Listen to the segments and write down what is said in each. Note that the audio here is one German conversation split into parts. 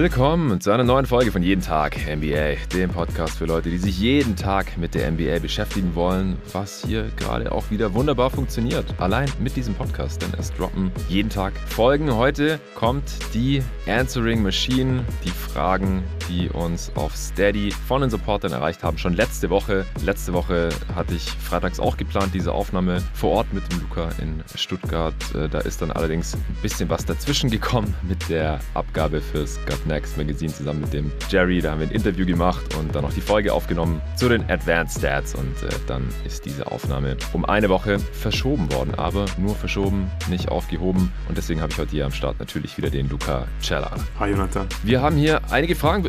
Willkommen zu einer neuen Folge von Jeden Tag NBA, dem Podcast für Leute, die sich jeden Tag mit der NBA beschäftigen wollen, was hier gerade auch wieder wunderbar funktioniert, allein mit diesem Podcast, denn es droppen jeden Tag Folgen. Heute kommt die Answering Machine, die Fragen, die uns auf Steady von den Supportern erreicht haben, schon letzte Woche. Letzte Woche hatte ich freitags auch geplant, diese Aufnahme vor Ort mit dem Luca in Stuttgart. Da ist dann allerdings ein bisschen was dazwischen gekommen mit der Abgabe fürs Next Magazine zusammen mit dem Jerry. Da haben wir ein Interview gemacht und dann noch die Folge aufgenommen zu den Advanced Stats und dann ist diese Aufnahme um eine Woche verschoben worden, aber nur verschoben, nicht aufgehoben, und deswegen habe ich heute hier am Start natürlich wieder den Luca Cella. Hi Jonathan. Wir haben hier einige Fragen,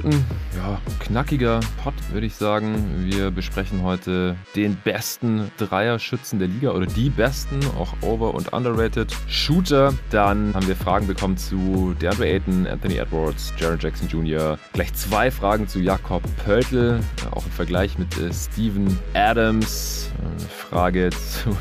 knackiger Pod, würde ich sagen. Wir besprechen heute den besten Dreierschützen der Liga oder die besten, auch over- und underrated Shooter. Dann haben wir Fragen bekommen zu DeAndre Ayton, Anthony Edwards, Jaren Jackson Jr. Gleich zwei Fragen zu Jakob Pöltl, auch im Vergleich mit Steven Adams. Frage zu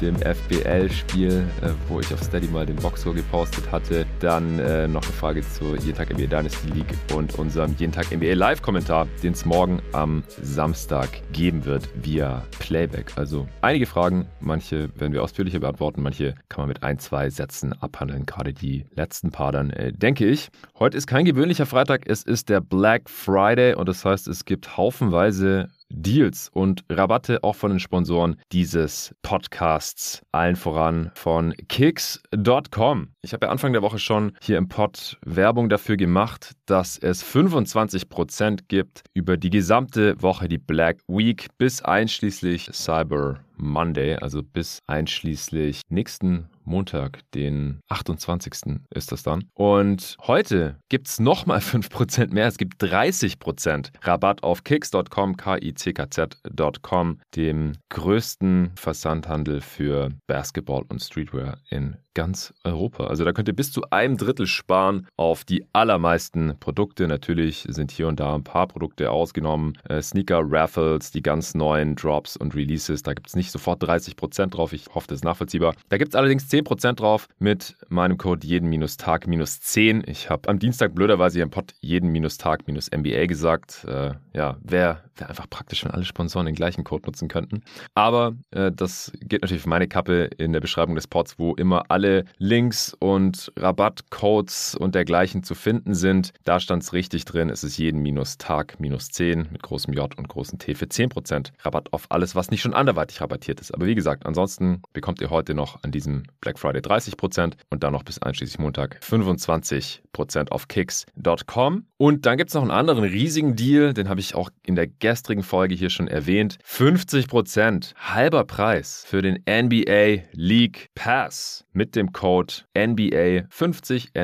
dem FBL-Spiel, wo ich auf Steady mal den Boxscore gepostet hatte. Dann noch eine Frage zur Jeden Tag NBA Dynasty League und unserem Jeden Tag NBA Live-Kommentar, den es morgen am Samstag geben wird via Playback. Also einige Fragen, manche werden wir ausführlicher beantworten, manche kann man mit ein, zwei Sätzen abhandeln, gerade die letzten paar dann, denke ich. Heute ist kein gewöhnlicher Freitag, es ist der Black Friday und das heißt, es gibt haufenweise Deals und Rabatte auch von den Sponsoren dieses Podcasts, allen voran von Kickz.com. Ich habe ja Anfang der Woche schon hier im Pod Werbung dafür gemacht, dass es 25% gibt über die gesamte Woche, die Black Week bis einschließlich Cyber Monday, also bis einschließlich nächsten Montag, den 28. ist das dann. Und heute gibt es nochmal 5% mehr. Es gibt 30% Rabatt auf Kickz.com, Kickz.com, dem größten Versandhandel für Basketball und Streetwear in ganz Europa. Also da könnt ihr bis zu einem Drittel sparen auf die allermeisten Produkte. Natürlich sind hier und da ein paar Produkte ausgenommen. Sneaker-Raffles, die ganz neuen Drops und Releases. Da gibt es nicht sofort 30% drauf. Ich hoffe, das ist nachvollziehbar. Da gibt es allerdings 10% drauf mit meinem Code jeden-tag-10. Ich habe am Dienstag blöderweise hier im Pod jeden-tag-NBA gesagt. Wäre einfach praktisch, wenn alle Sponsoren den gleichen Code nutzen könnten. Aber das geht natürlich für meine Kappe in der Beschreibung des Pods, wo immer alle Links und Rabattcodes und dergleichen zu finden sind. Da stand es richtig drin. Es ist jeden-tag-10 mit großem J und großem T für 10% Rabatt auf alles, was nicht schon anderweitig rabattiert ist. Aber wie gesagt, ansonsten bekommt ihr heute noch an diesem Black Friday 30% und dann noch bis einschließlich Montag 25% auf Kickz.com. Und dann gibt es noch einen anderen riesigen Deal, den habe ich auch in der gestrigen Folge hier schon erwähnt. 50% halber Preis für den NBA League Pass mit dem Code NBA50,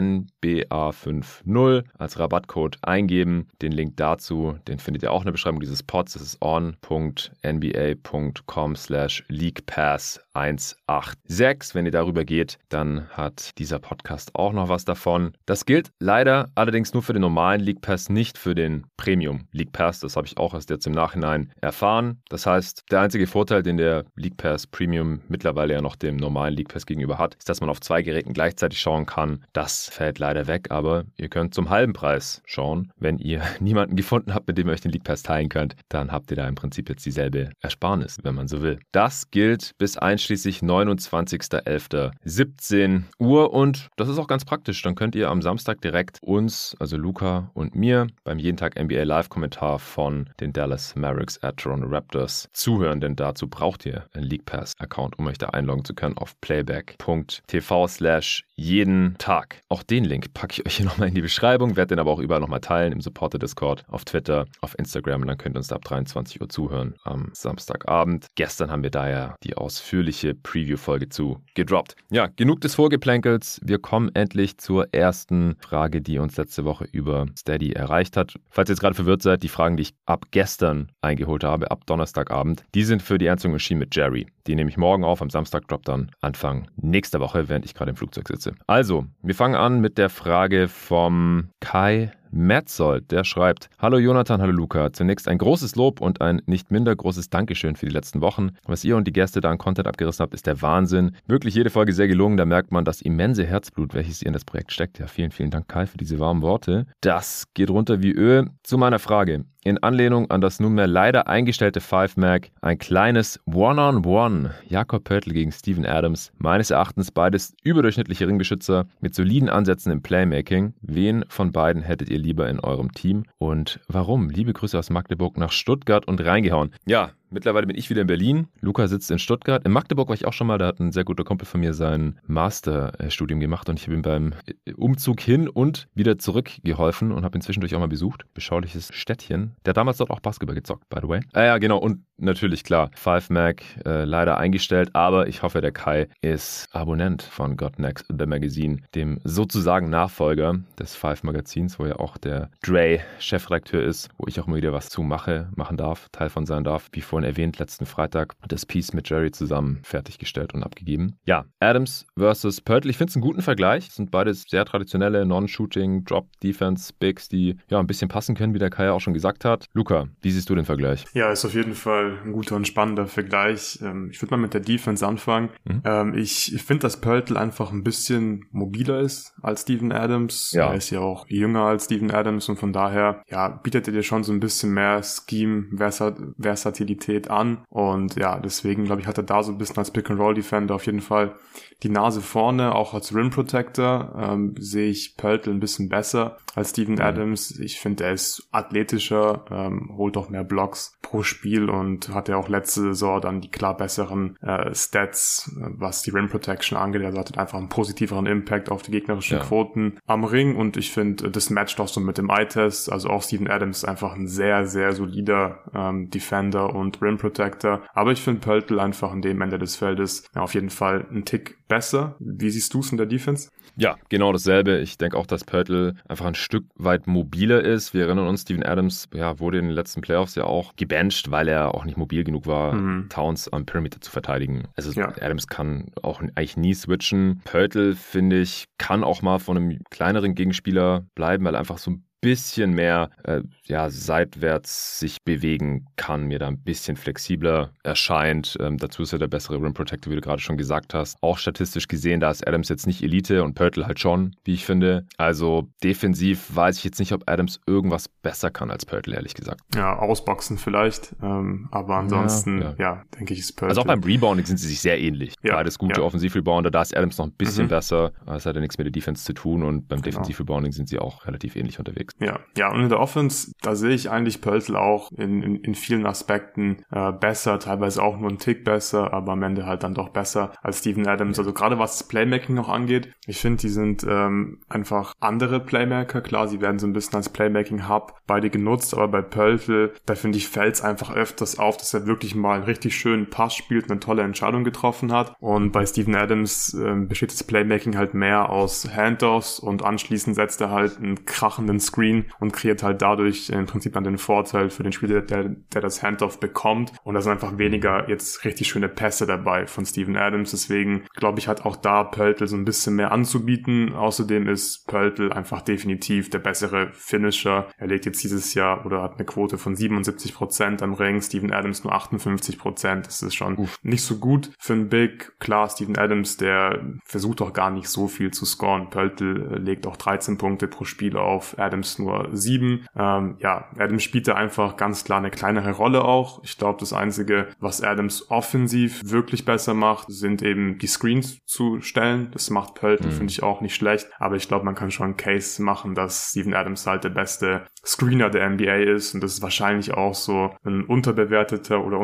NBA50 als Rabattcode eingeben. Den Link dazu, den findet ihr auch in der Beschreibung dieses Pods. Das ist on.nba.com/leaguepass186. Wenn ihr darüber geht, dann hat dieser Podcast auch noch was davon. Das gilt leider allerdings nur für den normalen League Pass, nicht für den Premium League Pass. Das habe ich auch erst jetzt im Nachhinein erfahren. Das heißt, der einzige Vorteil, den der League Pass Premium mittlerweile ja noch dem normalen League Pass gegenüber hat, ist, dass man auf zwei Geräten gleichzeitig schauen kann. Das fällt leider weg, aber ihr könnt zum halben Preis schauen. Wenn ihr niemanden gefunden habt, mit dem ihr euch den League Pass teilen könnt, dann habt ihr da im Prinzip jetzt dieselbe Ersparnis, wenn man so will. Das gilt bis einschließlich 29.11.17 Uhr und das ist auch ganz praktisch. Dann könnt ihr am Samstag direkt uns, also Luca und mir, beim Jeden Tag NBA Live-Kommentar von den Dallas Mavericks at Toronto Raptors zuhören, denn dazu braucht ihr einen League Pass-Account, um euch da einloggen zu können auf playback.tv/jeden Tag. Auch den Link packe ich euch hier nochmal in die Beschreibung, werde den aber auch überall nochmal teilen, im Supporter-Discord, auf Twitter, auf Instagram, und dann könnt ihr uns da ab 23 Uhr zuhören am Samstagabend. Gestern haben wir daher die ausführliche Preview-Folge zu gedroppt. Ja, genug des Vorgeplänkels. Wir kommen endlich zur ersten Frage, die uns letzte Woche über Steady erreicht hat. Falls ihr jetzt gerade verwirrt seid, die Fragen, die ich ab gestern eingeholt habe, ab Donnerstagabend, die sind für die Answering Machine mit Jerry. Die nehme ich morgen auf, am Samstag droppt dann Anfang nächster Woche, während ich gerade im Flugzeug sitze. Also, wir fangen an mit der Frage vom Kai Metzold, der schreibt: Hallo Jonathan, hallo Luca. Zunächst ein großes Lob und ein nicht minder großes Dankeschön für die letzten Wochen. Was ihr und die Gäste da an Content abgerissen habt, ist der Wahnsinn. Wirklich jede Folge sehr gelungen, da merkt man das immense Herzblut, welches ihr in das Projekt steckt. Ja, vielen, vielen Dank, Kai, für diese warmen Worte. Das geht runter wie Öl. Zu meiner Frage. In Anlehnung an das nunmehr leider eingestellte Five Mag, ein kleines One-on-One. Jakob Pöltl gegen Steven Adams. Meines Erachtens beides überdurchschnittliche Ringbeschützer mit soliden Ansätzen im Playmaking. Wen von beiden hättet ihr lieber in eurem Team und warum? Liebe Grüße aus Magdeburg nach Stuttgart und reingehauen. Ja, mittlerweile bin ich wieder in Berlin. Luca sitzt in Stuttgart. In Magdeburg war ich auch schon mal. Da hat ein sehr guter Kumpel von mir sein Masterstudium gemacht und ich habe ihm beim Umzug hin und wieder zurück geholfen und habe ihn zwischendurch auch mal besucht. Beschauliches Städtchen. Der hat damals dort auch Basketball gezockt, by the way. Ah ja, genau. Und natürlich, klar, Five Mag leider eingestellt, aber ich hoffe, der Kai ist Abonnent von Got Next The Magazine, dem sozusagen Nachfolger des Five Magazins, wo ja auch der Dre Chefredakteur ist, wo ich auch mal wieder was zu machen darf, Teil von sein darf, wie vor erwähnt, letzten Freitag das Piece mit Jerry zusammen fertiggestellt und abgegeben. Ja, Adams versus Pöltl, ich finde es einen guten Vergleich. Es sind beides sehr traditionelle Non-Shooting, Drop-Defense-Bigs, die ja ein bisschen passen können, wie der Kai ja auch schon gesagt hat. Luca, wie siehst du den Vergleich? Ja, ist auf jeden Fall ein guter und spannender Vergleich. Ich würde mal mit der Defense anfangen. Ich finde, dass Pöltl einfach ein bisschen mobiler ist als Steven Adams. Ja. Er ist ja auch jünger als Steven Adams und von daher ja, bietet er dir schon so ein bisschen mehr Scheme-Versatilität an und ja, deswegen glaube ich, hat er da so ein bisschen als Pick-and-Roll-Defender auf jeden Fall die Nase vorne, auch als Rim-Protector sehe ich Pöltl ein bisschen besser als Steven Adams. Ich finde, er ist athletischer, holt auch mehr Blocks pro Spiel und hat ja auch letzte Saison dann die klar besseren Stats, was die Rim-Protection angeht. Also hat einfach einen positiveren Impact auf die gegnerischen Quoten am Ring und ich finde, das matcht auch so mit dem Eye-Test. Also auch Steven Adams ist einfach ein sehr, sehr solider Defender und Rim Protector, aber ich finde Pöltl einfach an dem Ende des Feldes auf jeden Fall einen Tick besser. Wie siehst du es in der Defense? Ja, genau dasselbe. Ich denke auch, dass Pöltl einfach ein Stück weit mobiler ist. Wir erinnern uns, Steven Adams wurde in den letzten Playoffs ja auch gebencht, weil er auch nicht mobil genug war, Towns am Perimeter zu verteidigen. Also Adams kann auch eigentlich nie switchen. Pöltl, finde ich, kann auch mal von einem kleineren Gegenspieler bleiben, weil er einfach so ein bisschen mehr seitwärts sich bewegen kann, mir da ein bisschen flexibler erscheint. Dazu ist er der bessere Rim Protector, wie du gerade schon gesagt hast. Auch statistisch gesehen, da ist Adams jetzt nicht Elite und Pöltl halt schon, wie ich finde. Also defensiv weiß ich jetzt nicht, ob Adams irgendwas besser kann als Pöltl, ehrlich gesagt. Ja, ausboxen vielleicht, aber ansonsten, denke ich, ist Pöltl. Also auch beim Rebounding sind sie sich sehr ähnlich. Ja, beides gute Offensiv-Rebounder, da ist Adams noch ein bisschen besser. Das hat ja nichts mit der Defense zu tun und beim Defensiv-Rebounding sind sie auch relativ ähnlich unterwegs. Ja, und in der Offense, da sehe ich eigentlich Pöltl auch in vielen Aspekten besser, teilweise auch nur einen Tick besser, aber am Ende halt dann doch besser als Steven Adams. Also gerade was das Playmaking noch angeht, ich finde, die sind einfach andere Playmaker. Klar, sie werden so ein bisschen als Playmaking-Hub beide genutzt, aber bei Pöltl, da finde ich, fällt es einfach öfters auf, dass er wirklich mal einen richtig schönen Pass spielt und eine tolle Entscheidung getroffen hat. Und bei Steven Adams besteht das Playmaking halt mehr aus Handoffs und anschließend setzt er halt einen krachenden Screen und kreiert halt dadurch im Prinzip dann den Vorteil für den Spieler, der das Handoff bekommt. Und da sind einfach weniger jetzt richtig schöne Pässe dabei von Steven Adams. Deswegen glaube ich, hat auch da Pöltl so ein bisschen mehr anzubieten. Außerdem ist Pöltl einfach definitiv der bessere Finisher. Er legt jetzt dieses Jahr oder hat eine Quote von 77% am Ring. Steven Adams nur 58%. Das ist schon nicht so gut für einen Big. Klar, Steven Adams, der versucht auch gar nicht so viel zu scoren. Pöltl legt auch 13 Punkte pro Spiel auf. Adams nur 7. Adams spielt da einfach ganz klar eine kleinere Rolle auch. Ich glaube, das Einzige, was Adams offensiv wirklich besser macht, sind eben die Screens zu stellen. Das macht Pöltl, finde ich, auch nicht schlecht. Aber ich glaube, man kann schon einen Case machen, dass Steven Adams halt der beste Screener der NBA ist. Und das ist wahrscheinlich auch so ein unterbewerteter oder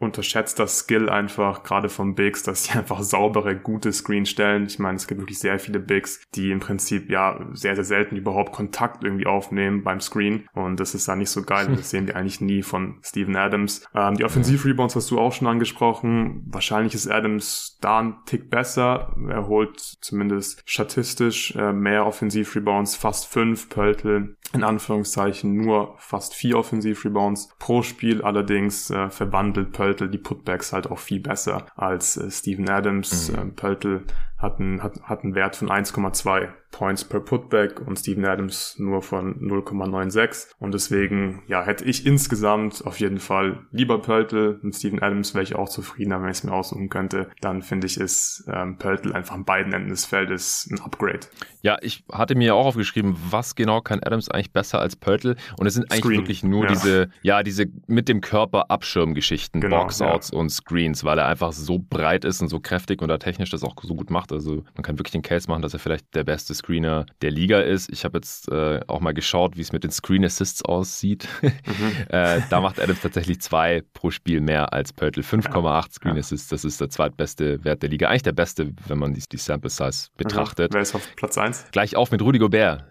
unterschätzter Skill einfach, gerade von Bigs, dass sie einfach saubere, gute Screens stellen. Ich meine, es gibt wirklich sehr viele Bigs, die im Prinzip sehr, sehr selten überhaupt Kontakt irgendwie aufnehmen beim Screen und das ist dann nicht so geil. Das sehen wir eigentlich nie von Steven Adams. Die Offensiv-Rebounds hast du auch schon angesprochen. Wahrscheinlich ist Adams da ein Tick besser. Er holt zumindest statistisch mehr Offensiv-Rebounds, fast 5, Pöltl in Anführungszeichen nur fast 4 Offensiv-Rebounds pro Spiel. Allerdings verwandelt Pöltl die Putbacks halt auch viel besser als Steven Adams. Pöltl hat einen Wert von 1,2 Points per Putback und Steven Adams nur von 0,96. Und deswegen, ja, hätte ich insgesamt auf jeden Fall lieber Pöltl und Steven Adams, wäre ich auch zufriedener, wenn ich es mir aussuchen könnte. Dann finde ich, ist Pöltl einfach an beiden Enden des Feldes ein Upgrade. Ja, ich hatte mir auch aufgeschrieben, was genau kann Adams eigentlich besser als Pöltl? Und es sind eigentlich wirklich nur diese mit dem Körper Abschirmgeschichten, genau, Boxouts und Screens, weil er einfach so breit ist und so kräftig und er technisch das auch so gut macht. Also man kann wirklich den Case machen, dass er vielleicht der beste Screener der Liga ist. Ich habe jetzt auch mal geschaut, wie es mit den Screen Assists aussieht. Da macht Adams tatsächlich 2 pro Spiel mehr als Pöltl. 5,8 Screen Assists, das ist der zweitbeste Wert der Liga. Eigentlich der beste, wenn man die Sample Size betrachtet. Wer ist auf Platz 1? Gleich auf mit Rudy Gobert.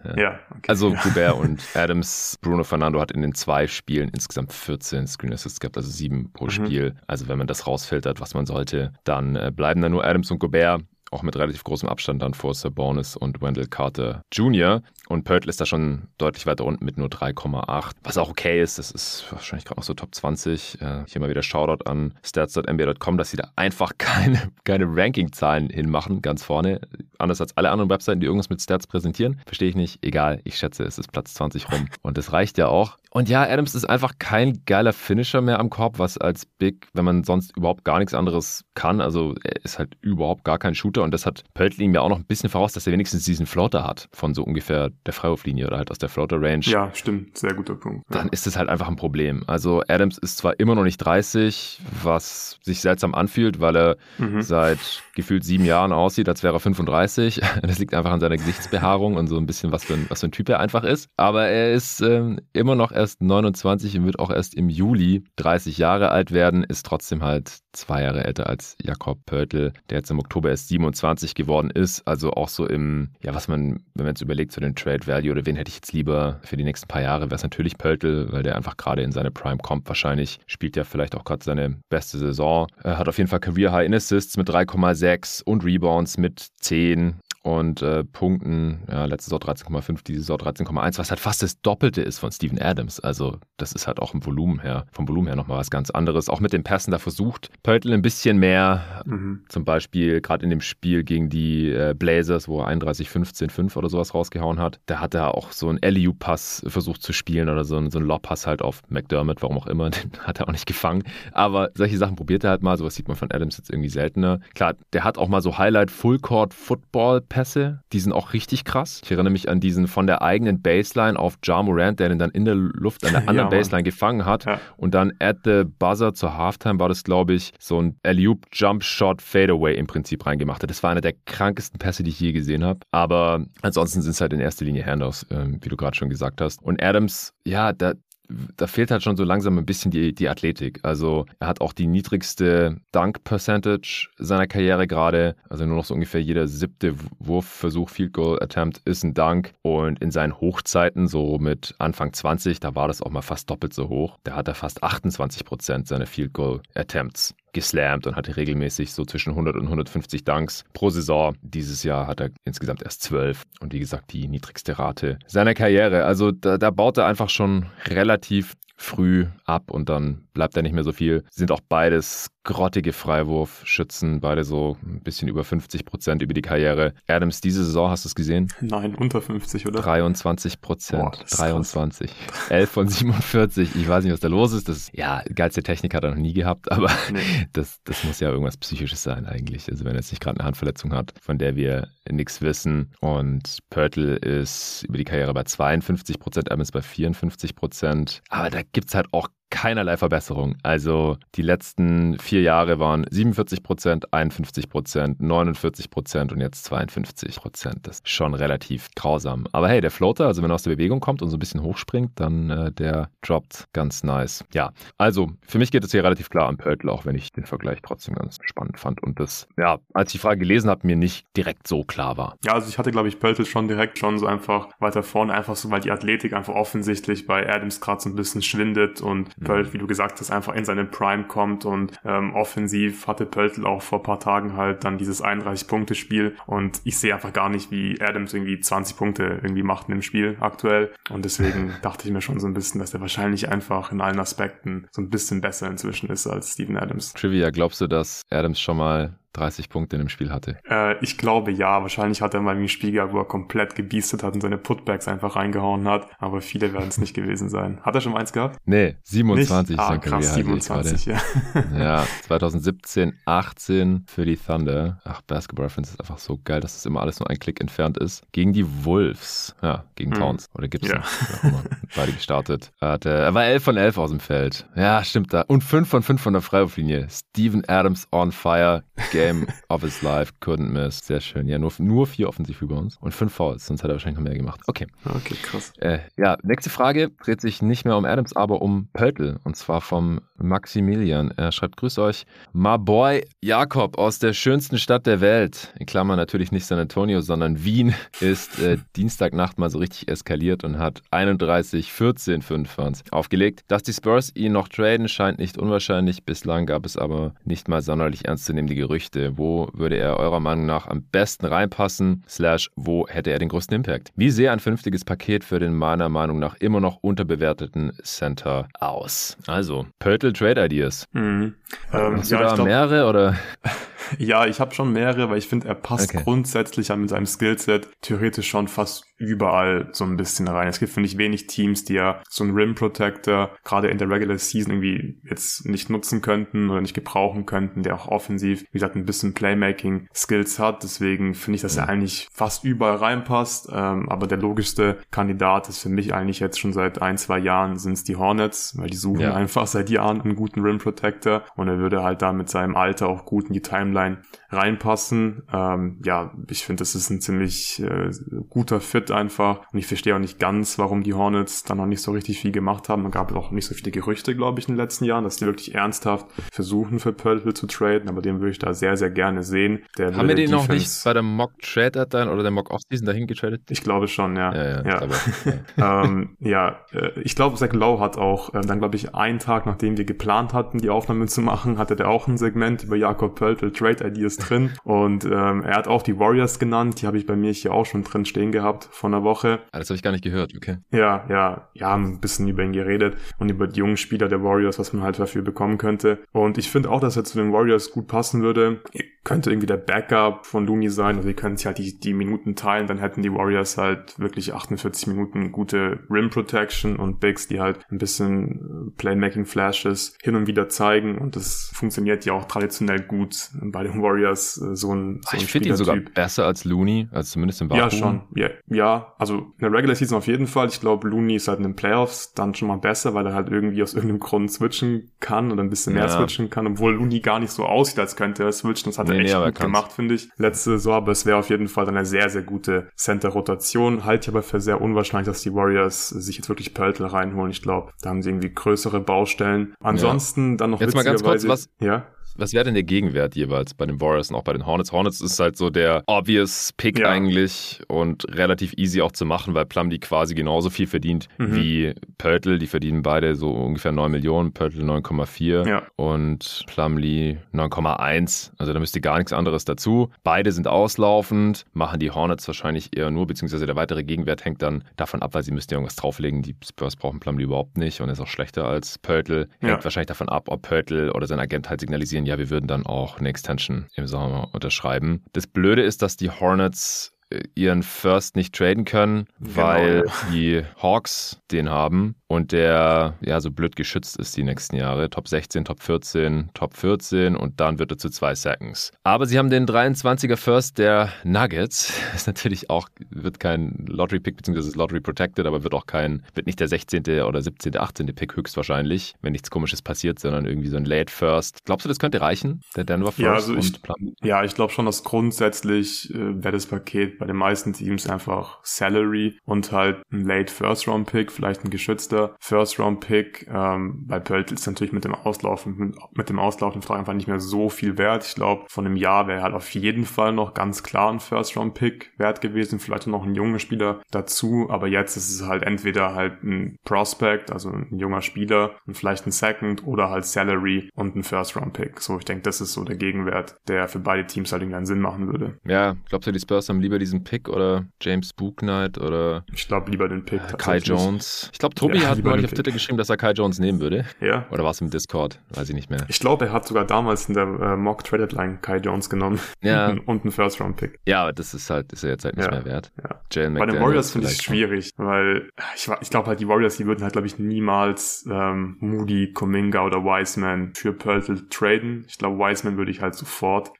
Gobert und Adams. Bruno Fernando hat in den 2 Spielen insgesamt 14 Screen Assists gehabt, also 7 pro Spiel. Also wenn man das rausfiltert, was man sollte, dann bleiben da nur Adams und Gobert, auch mit relativ großem Abstand dann vor Sabonis und Wendell Carter Jr. Und Pöltl ist da schon deutlich weiter unten mit nur 3,8, was auch okay ist. Das ist wahrscheinlich gerade noch so Top 20. Hier mal wieder Shoutout an stats.nba.com, dass sie da einfach keine Ranking-Zahlen hinmachen, ganz vorne. Anders als alle anderen Webseiten, die irgendwas mit Stats präsentieren. Verstehe ich nicht. Egal, ich schätze, es ist Platz 20 rum. Und das reicht ja auch. Und ja, Adams ist einfach kein geiler Finisher mehr am Korb, was als Big, wenn man sonst überhaupt gar nichts anderes kann, also er ist halt überhaupt gar kein Shooter und das hat Pöltl ihm ja auch noch ein bisschen voraus, dass er wenigstens diesen Floater hat von so ungefähr der Freiwurflinie oder halt aus der Floater-Range. Ja, stimmt, sehr guter Punkt. Ja. Dann ist es halt einfach ein Problem. Also Adams ist zwar immer noch nicht 30, was sich seltsam anfühlt, weil er seit gefühlt 7 Jahren aussieht, als wäre er 35. Das liegt einfach an seiner Gesichtsbehaarung und so ein bisschen, was für ein Typ er einfach ist. Aber er ist immer noch erst 29 und wird auch erst im Juli 30 Jahre alt werden, ist trotzdem halt 2 Jahre älter als Jakob Pöltl, der jetzt im Oktober erst 27 geworden ist, also auch so im, ja, was man, wenn man jetzt überlegt zu den Trade Value oder wen hätte ich jetzt lieber für die nächsten paar Jahre, wäre es natürlich Pöltl, weil der einfach gerade in seine Prime kommt wahrscheinlich, spielt ja vielleicht auch gerade seine beste Saison, er hat auf jeden Fall Career High in Assists mit 3,6 und Rebounds mit 10 und Punkten, ja, letzte Saison 13,5, diese Saison 13,1, was halt fast das Doppelte ist von Steven Adams, also das ist halt auch vom Volumen her nochmal was ganz anderes, auch mit den Pässen, da versucht Pöltl ein bisschen mehr, zum Beispiel gerade in dem Spiel gegen die Blazers, wo er 31-15-5 oder sowas rausgehauen hat, da hat er auch so einen Alley-Oop-Pass versucht zu spielen oder so einen Lob-Pass halt auf McDermott, warum auch immer, den hat er auch nicht gefangen, aber solche Sachen probiert er halt mal, sowas sieht man von Adams jetzt irgendwie seltener, klar, der hat auch mal so Highlight-Full-Court-Football Pässe, die sind auch richtig krass. Ich erinnere mich an diesen von der eigenen Baseline auf Ja Morant, der den dann in der Luft an der anderen Baseline gefangen hat und dann at the buzzer zur Halftime war das, glaube ich, so ein Alley-Oop Jump Shot Fadeaway im Prinzip reingemacht hat. Das war einer der krankesten Pässe, die ich je gesehen habe. Aber ansonsten sind es halt in erster Linie Handoffs, wie du gerade schon gesagt hast. Und Adams, ja, da fehlt halt schon so langsam ein bisschen die Athletik. Also er hat auch die niedrigste Dunk-Percentage seiner Karriere gerade. Also nur noch so ungefähr jeder 7. Wurfversuch, Field Goal Attempt ist ein Dunk. Und in seinen Hochzeiten, so mit Anfang 20, da war das auch mal fast doppelt so hoch. Da hat er fast 28% seiner Field Goal Attempts geslammt und hatte regelmäßig so zwischen 100 und 150 Dunks pro Saison. Dieses Jahr hat er insgesamt erst 12 und wie gesagt die niedrigste Rate seiner Karriere. Also da baut er einfach schon relativ früh ab und dann bleibt da nicht mehr so viel. Sind auch beides grottige Freiwurfschützen, beide so ein bisschen über 50% über die Karriere. Adams, diese Saison, hast du es gesehen? Nein, unter 50, oder? 23%. Boah, 23. Krass. 11 von 47. Ich weiß nicht, was da los ist. Das, ja, geilste Technik hat er noch nie gehabt, aber das muss ja irgendwas Psychisches sein eigentlich. Also wenn er jetzt nicht gerade eine Handverletzung hat, von der wir nichts wissen. Und Pöltl ist über die Karriere bei 52%, Adams bei 54%. Aber da gibt es halt auch keinerlei Verbesserung. Also die letzten 4 Jahre waren 47%, 51%, 49% und jetzt 52%. Das ist schon relativ grausam. Aber hey, der Floater, also wenn er aus der Bewegung kommt und so ein bisschen hochspringt, dann der droppt ganz nice. Ja, also für mich geht es hier relativ klar an Pöltl, auch wenn ich den Vergleich trotzdem ganz spannend fand und das, ja, als ich die Frage gelesen habe, mir nicht direkt so klar war. Ja, also ich hatte, glaube ich, Pöltl schon direkt so einfach weiter vorne, einfach so, weil die Athletik einfach offensichtlich bei Adams gerade so ein bisschen schwindet und Pöltl, wie du gesagt hast, einfach in seine Prime kommt und offensiv hatte Pöltl auch vor ein paar Tagen halt dann dieses 31-Punkte-Spiel und ich sehe einfach gar nicht, wie Adams irgendwie 20 Punkte irgendwie macht in dem Spiel aktuell und deswegen dachte ich mir schon so ein bisschen, dass der wahrscheinlich einfach in allen Aspekten so ein bisschen besser inzwischen ist als Steven Adams. Trivia, glaubst du, dass Adams schon mal 30 Punkte in dem Spiel hatte. Ich glaube ja, wahrscheinlich hat er mal ein Spiel gehabt, wo er komplett gebiestet hat und seine Putbacks einfach reingehauen hat, aber viele werden es nicht gewesen sein. Hat er schon mal eins gehabt? Nee, 27 ist sein Karriere. 27, ja. Ja, 2017, 18 für die Thunder. Ach, Basketball Reference ist einfach so geil, dass es immer alles nur ein Klick entfernt ist. Gegen die Wolves, ja, gegen Towns oder Gibson. Ja. Ja, beide gestartet. Er war 11 von 11 aus dem Feld. Ja, stimmt da. Und 5 von 5 von der Freiwurflinie. Steven Adams on fire. Game of his life, couldn't miss. Sehr schön. Ja, nur 4 offensiv über uns und 5 Fouls, sonst hätte er wahrscheinlich noch mehr gemacht. Okay, krass. Ja, nächste Frage dreht sich nicht mehr um Adams, aber um Pöltl, und zwar vom Maximilian. Er schreibt: Grüß euch, my boy Jakob aus der schönsten Stadt der Welt, in Klammern natürlich nicht San Antonio, sondern Wien, ist Dienstagnacht mal so richtig eskaliert und hat 31-14-5 für uns aufgelegt. Dass die Spurs ihn noch traden, scheint nicht unwahrscheinlich. Bislang gab es aber nicht mal sonderlich ernstzunehmende Gerüchte. Wo würde er eurer Meinung nach am besten reinpassen? Wo hätte er den größten Impact? Wie sähe ein vernünftiges Paket für den meiner Meinung nach immer noch unterbewerteten Center aus? Also, Pöltl Trade Ideas. Hast du da mehrere oder... Ja, ich habe schon mehrere, weil ich finde, er passt grundsätzlich mit seinem Skillset theoretisch schon fast überall so ein bisschen rein. Es gibt, finde ich, wenig Teams, die ja so einen Rim-Protector gerade in der Regular Season irgendwie jetzt nicht nutzen könnten oder nicht gebrauchen könnten, der auch offensiv, wie gesagt, ein bisschen Playmaking-Skills hat. Deswegen finde ich, dass er eigentlich fast überall reinpasst. Aber der logischste Kandidat ist für mich eigentlich jetzt schon seit 1-2 Jahren sind es die Hornets, weil die suchen einfach seit Jahren einen guten Rim-Protector und er würde halt da mit seinem Alter auch gut in die Timeline reinpassen. Ich finde, das ist ein ziemlich guter Fit einfach und ich verstehe auch nicht ganz, warum die Hornets da noch nicht so richtig viel gemacht haben. Es gab auch nicht so viele Gerüchte, glaube ich, in den letzten Jahren, dass die wirklich ernsthaft versuchen, für Pöltl zu traden, aber den würde ich da sehr, sehr gerne sehen. Haben wir den noch nicht bei der Mock-Trade-Deadline oder der Mock-Off-Season dahin getradet? Ich glaube schon, ja. Ich glaube, Zach Lowe hat auch dann, glaube ich, einen Tag, nachdem wir geplant hatten, die Aufnahme zu machen, hatte der auch ein Segment über Jakob Pöltl Trade Ideas drin und er hat auch die Warriors genannt, die habe ich bei mir hier auch schon drin stehen gehabt von der Woche. Das habe ich gar nicht gehört, okay. Ja, haben ein bisschen über ihn geredet und über die jungen Spieler der Warriors, was man halt dafür bekommen könnte, und ich finde auch, dass er zu den Warriors gut passen würde. Er könnte irgendwie der Backup von Looney sein, also die können sich halt die Minuten teilen, dann hätten die Warriors halt wirklich 48 Minuten gute Rim Protection und Bigs, die halt ein bisschen Playmaking Flashes hin und wieder zeigen, und das funktioniert ja auch traditionell gut bei den Warriors, so ein ich finde ihn sogar besser als Looney, also zumindest im Vakuum. Ja, schon. Ja, also in der Regular Season auf jeden Fall. Ich glaube, Looney ist halt in den Playoffs dann schon mal besser, weil er halt irgendwie aus irgendeinem Grund switchen kann oder ein bisschen mehr switchen kann, obwohl Looney gar nicht so aussieht, als könnte er switchen. Das hat er echt gut gemacht, finde ich, letzte Saison, aber es wäre auf jeden Fall dann eine sehr, sehr gute Center-Rotation. Halte ich aber für sehr unwahrscheinlich, dass die Warriors sich jetzt wirklich Pöltl reinholen. Ich glaube, da haben sie irgendwie größere Baustellen. Ansonsten dann noch jetzt mal ganz kurz, was wäre denn der Gegenwert jeweils bei den Warriors und auch bei den Hornets? Hornets ist halt so der obvious Pick eigentlich und relativ easy auch zu machen, weil Plumlee quasi genauso viel verdient wie Pöltl. Die verdienen beide so ungefähr 9 Millionen, Pöltl 9,4 und Plumlee 9,1. Also da müsste gar nichts anderes dazu. Beide sind auslaufend, machen die Hornets wahrscheinlich eher nur, beziehungsweise der weitere Gegenwert hängt dann davon ab, weil sie müssten irgendwas drauflegen. Die Spurs brauchen Plumlee überhaupt nicht und ist auch schlechter als Pöltl. Hängt wahrscheinlich davon ab, ob Pöltl oder sein Agent halt signalisieren, ja, wir würden dann auch eine Extension im Sommer unterschreiben. Das Blöde ist, dass die Hornets ihren First nicht traden können, weil die Hawks den haben und der so blöd geschützt ist die nächsten Jahre. Top 16, Top 14, Top 14 und dann wird er zu 2 Seconds. Aber sie haben den 23er First der Nuggets. Ist natürlich auch, wird kein Lottery-Pick, beziehungsweise ist Lottery-Protected, aber wird nicht der 16. oder 17., 18. Pick höchstwahrscheinlich, wenn nichts Komisches passiert, sondern irgendwie so ein Late First. Glaubst du, das könnte reichen? Der Denver First? Ich glaube schon, dass grundsätzlich wäre das Paket bei den meisten Teams einfach Salary und halt ein Late First-Round-Pick, vielleicht ein geschützter First-Round-Pick. Bei Pöltl ist natürlich mit dem auslaufenden Vertrag einfach nicht mehr so viel wert. Ich glaube, von einem Jahr wäre halt auf jeden Fall noch ganz klar ein First-Round-Pick wert gewesen, vielleicht noch ein junger Spieler dazu, aber jetzt ist es halt entweder halt ein Prospect, also ein junger Spieler und vielleicht ein Second oder halt Salary und ein First-Round-Pick. So, ich denke, das ist so der Gegenwert, der für beide Teams halt irgendwie einen Sinn machen würde. Ja, glaubst du, die Spurs haben lieber diese diesen Pick oder James Bouknight oder... Ich glaube, lieber den Pick. Kai Jones. Ich glaube, Tobi hat neulich auf Twitter geschrieben, dass er Kai Jones nehmen würde. Ja. Oder war es im Discord? Weiß ich nicht mehr. Ich glaube, er hat sogar damals in der Mock-Trade-Line Kai Jones genommen. Ja. Und einen First-Round-Pick. Ja, aber das ist halt, ist ja jetzt halt nicht mehr wert. Ja. Jalen McDermott. Bei den Warriors finde ich es schwierig, weil ich glaube halt, die Warriors, die würden halt, glaube ich, niemals Moody, Kuminga oder Wiseman für Pöltl traden. Ich glaube, Wiseman würde ich halt sofort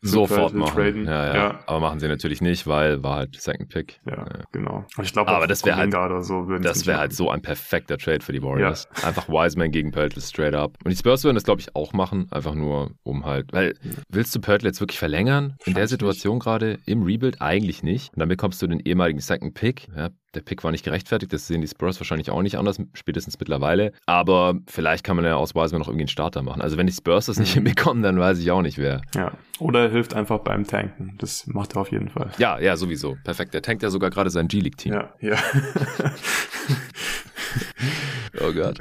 machen. Traden. Ja. Aber machen sie natürlich nicht, weil war halt Second Pick. Ja. Genau. Und ich glaube, das wäre halt so, das wäre halt so ein perfekter Trade für die Warriors. Ja. Einfach Wiseman gegen Pöltl straight up. Und die Spurs würden das, glaube ich, auch machen, einfach nur um halt, weil willst du Pöltl jetzt wirklich verlängern? In der Situation gerade im Rebuild eigentlich nicht. Und dann bekommst du den ehemaligen Second Pick. Ja. Der Pick war nicht gerechtfertigt, das sehen die Spurs wahrscheinlich auch nicht anders, spätestens mittlerweile. Aber vielleicht kann man ja aus Wiseman noch irgendwie einen Starter machen. Also wenn die Spurs das nicht hinbekommen, dann weiß ich auch nicht, wer. Ja, oder er hilft einfach beim Tanken. Das macht er auf jeden Fall. Ja, sowieso. Perfekt. Der tankt ja sogar gerade sein G-League-Team. Ja. Oh Gott.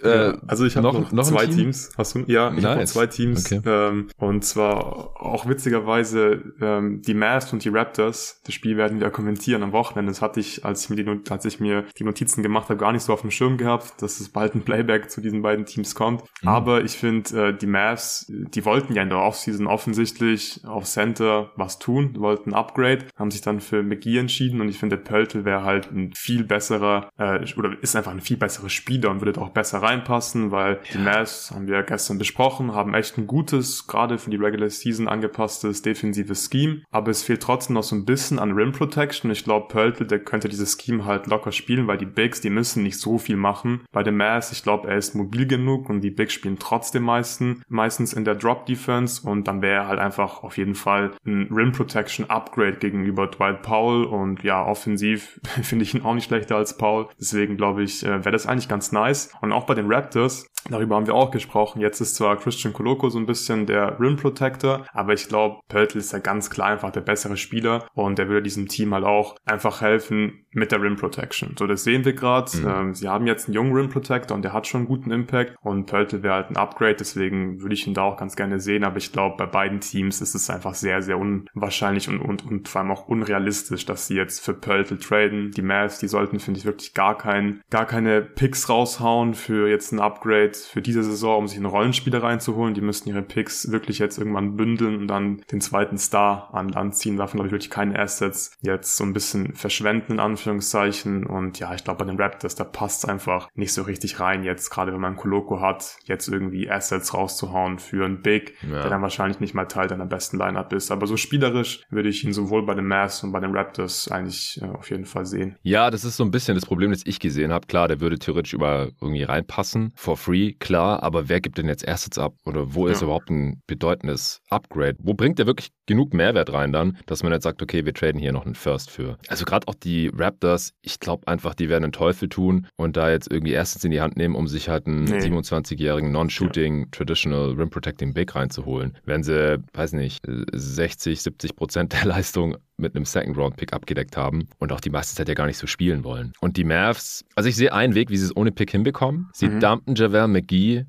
Also ich habe noch zwei Teams. Hast du? Ja, ich habe noch zwei Teams. Okay. Und zwar auch witzigerweise die Mavs und die Raptors. Das Spiel werden wir kommentieren am Wochenende. Das hatte ich, als ich mir die Notizen gemacht habe, gar nicht so auf dem Schirm gehabt, dass es bald ein Playback zu diesen beiden Teams kommt. Mhm. Aber ich finde, die Mavs, die wollten ja in der Offseason offensichtlich auf Center was tun, wollten ein Upgrade, haben sich dann für McGee entschieden und ich finde, Pöltl wäre halt ein viel besserer oder ist einfach ein viel besserer Spieler und würde auch besser reinpassen, weil die Mavs, haben wir ja gestern besprochen, haben echt ein gutes, gerade für die Regular Season angepasstes defensives Scheme, aber es fehlt trotzdem noch so ein bisschen an Rim Protection. Ich glaube, Pöltl, der könnte dieses Scheme halt locker spielen, weil die Bigs, die müssen nicht so viel machen. Bei den Mavs, ich glaube, er ist mobil genug und die Bigs spielen trotzdem meistens in der Drop-Defense und dann wäre er halt einfach auf jeden Fall ein Rim-Protection-Upgrade gegenüber Dwight Powell und ja, offensiv finde ich ihn auch nicht schlechter als Powell. Deswegen glaube ich, wäre das eigentlich ganz nice. Und auch bei den Raptors, darüber haben wir auch gesprochen, jetzt ist zwar Christian Koloko so ein bisschen der Rim-Protector, aber ich glaube, Pöltl ist ja ganz klar einfach der bessere Spieler und der würde diesem Team halt auch einfach helfen mit der Rim Protection. So, das sehen wir gerade. Mhm. Sie haben jetzt einen jungen Rim Protector und der hat schon einen guten Impact und Pöltl wäre halt ein Upgrade, deswegen würde ich ihn da auch ganz gerne sehen, aber ich glaube, bei beiden Teams ist es einfach sehr, sehr unwahrscheinlich und vor allem auch unrealistisch, dass sie jetzt für Pöltl traden. Die Mavs, die sollten, finde ich, wirklich gar keine Picks raushauen für jetzt ein Upgrade für diese Saison, um sich einen Rollenspieler reinzuholen. Die müssten ihre Picks wirklich jetzt irgendwann bündeln und dann den zweiten Star an Land ziehen. Davon habe ich wirklich keine Assets jetzt so ein bisschen verschwenden in Anführungszeichen. Und ja, ich glaube, bei den Raptors, da passt es einfach nicht so richtig rein jetzt, gerade wenn man Koloko hat, jetzt irgendwie Assets rauszuhauen für einen Big, der dann wahrscheinlich nicht mal Teil deiner besten Lineup ist. Aber so spielerisch würde ich ihn sowohl bei den Mavs und bei den Raptors eigentlich auf jeden Fall sehen. Ja, das ist so ein bisschen das Problem, das ich gesehen habe. Klar, der würde theoretisch über irgendwie reinpassen, for free, klar, aber wer gibt denn jetzt Assets ab? Oder wo ist überhaupt ein bedeutendes Upgrade? Wo bringt der wirklich genug Mehrwert rein dann, dass man jetzt sagt, okay, wir traden hier noch einen First für? Also gerade auch die Raptors, ich glaube einfach, die werden den Teufel tun und da jetzt irgendwie Assets in die Hand nehmen, um sich halt einen 27-jährigen Non-Shooting Traditional Rim Protecting Big reinzuholen. Wenn sie, weiß nicht, 60-70% der Leistung mit einem Second-Round-Pick abgedeckt haben und auch die meiste Zeit ja gar nicht so spielen wollen. Und die Mavs, also ich sehe einen Weg, wie sie es ohne Pick hinbekommen. Sie dumpen JaVale McGee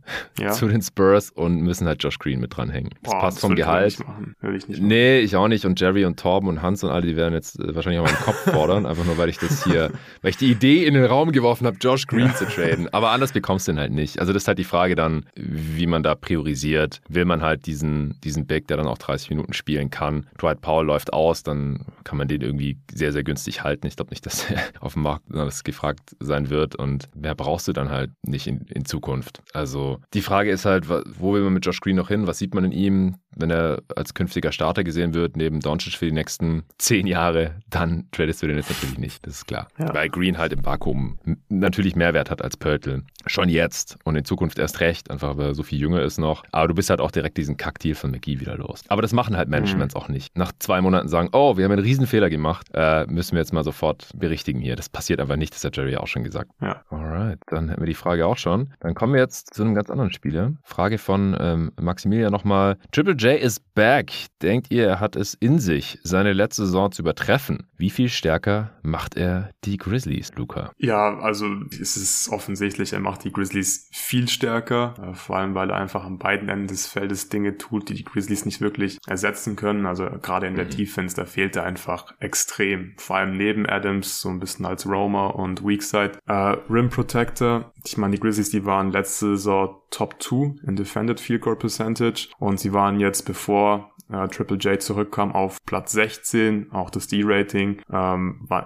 zu den Spurs und müssen halt Josh Green mit dranhängen. Das passt vom Gehalt. Würde ich nicht machen. Nee, ich auch nicht. Und Jerry und Torben und Hans und alle, die werden jetzt wahrscheinlich auch meinen Kopf fordern, einfach nur, weil ich das hier, weil ich die Idee in den Raum geworfen habe, Josh Green zu traden. Aber anders bekommst du den halt nicht. Also das ist halt die Frage dann, wie man da priorisiert. Will man halt diesen Big, der dann auch 30 Minuten spielen kann. Dwight Powell läuft aus, dann kann man den irgendwie sehr, sehr günstig halten. Ich glaube nicht, dass er auf dem Markt gefragt sein wird und mehr brauchst du dann halt nicht in Zukunft. Also die Frage ist halt, wo will man mit Josh Green noch hin? Was sieht man in ihm? Wenn er als künftiger Starter gesehen wird, neben Doncic für die nächsten 10 Jahre, dann tradest du den jetzt natürlich nicht. Das ist klar. Ja. Weil Green halt im Vakuum natürlich Mehrwert hat als Pöltl. Schon jetzt und in Zukunft erst recht, einfach weil er so viel jünger ist noch. Aber du bist halt auch direkt diesen Kackdeal von McGee wieder los. Aber das machen halt Managements auch nicht. Nach 2 Monaten sagen, oh, wir haben einen Riesenfehler gemacht, müssen wir jetzt mal sofort berichtigen hier. Das passiert einfach nicht, das hat Jerry auch schon gesagt. Ja. Alright, dann hätten wir die Frage auch schon. Dann kommen wir jetzt zu einem ganz anderen Spieler. Frage von Maximilian nochmal. Triple J MJ is back. Denkt ihr, er hat es in sich, seine letzte Saison zu übertreffen? Wie viel stärker macht er die Grizzlies, Luca? Ja, also es ist offensichtlich, er macht die Grizzlies viel stärker. Vor allem, weil er einfach an beiden Enden des Feldes Dinge tut, die die Grizzlies nicht wirklich ersetzen können. Also gerade in der Defense, da fehlt er einfach extrem. Vor allem neben Adams, so ein bisschen als Roamer und Weakside. Rim Protector. Ich meine, die Grizzlies, die waren letzte Saison Top 2 in Defended Field Goal Percentage und sie waren jetzt, bevor Triple J zurückkam, auf Platz 16, auch das D-Rating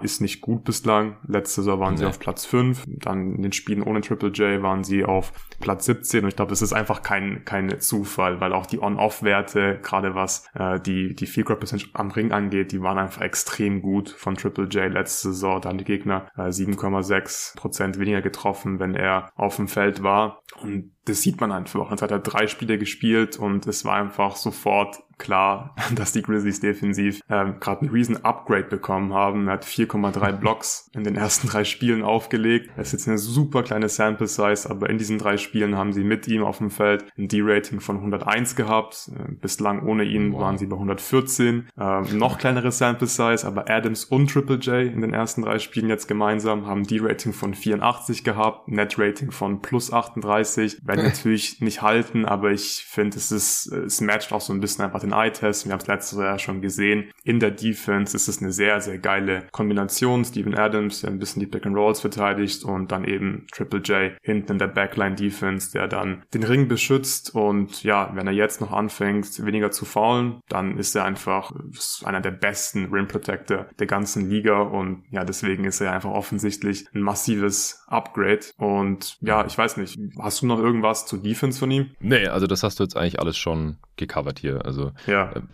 ist nicht gut bislang. Letzte Saison waren sie auf Platz 5, dann in den Spielen ohne Triple J waren sie auf Platz 17 und ich glaube, es ist einfach kein Zufall, weil auch die On-Off-Werte, gerade was die Field Goal Percentage am Ring angeht, die waren einfach extrem gut von Triple J letzte Saison. Da haben die Gegner 7,6% weniger getroffen, wenn er auf dem Feld war, und das sieht man einfach auch. Jetzt hat er 3 Spiele gespielt und es war einfach sofort klar, dass die Grizzlies defensiv gerade einen riesen Upgrade bekommen haben. Er hat 4,3 Blocks in den ersten 3 Spielen aufgelegt. Das ist jetzt eine super kleine Sample Size, aber in diesen 3 Spielen haben sie mit ihm auf dem Feld ein D-Rating von 101 gehabt. Bislang ohne ihn waren sie bei 114. Noch kleinere Sample Size, aber Adams und Triple J in den ersten 3 Spielen jetzt gemeinsam haben D-Rating von 84 gehabt, Net-Rating von plus 38. Werden natürlich nicht halten, aber ich finde, es matcht auch so ein bisschen einfach den Eye-Test. Wir haben es letztes Jahr schon gesehen. In der Defense ist es eine sehr, sehr geile Kombination. Steven Adams, der ein bisschen die Pick-and-Rolls verteidigt, und dann eben Triple J hinten in der Backline-Defense, der dann den Ring beschützt. Und ja, wenn er jetzt noch anfängt, weniger zu foulen, dann ist er einfach einer der besten Rim-Protector der ganzen Liga. Und ja, deswegen ist er einfach offensichtlich ein massives Upgrade. Und ja, ich weiß nicht, hast du noch irgendwas zur Defense von ihm? Nee, also das hast du jetzt eigentlich alles schon gecovert hier. Also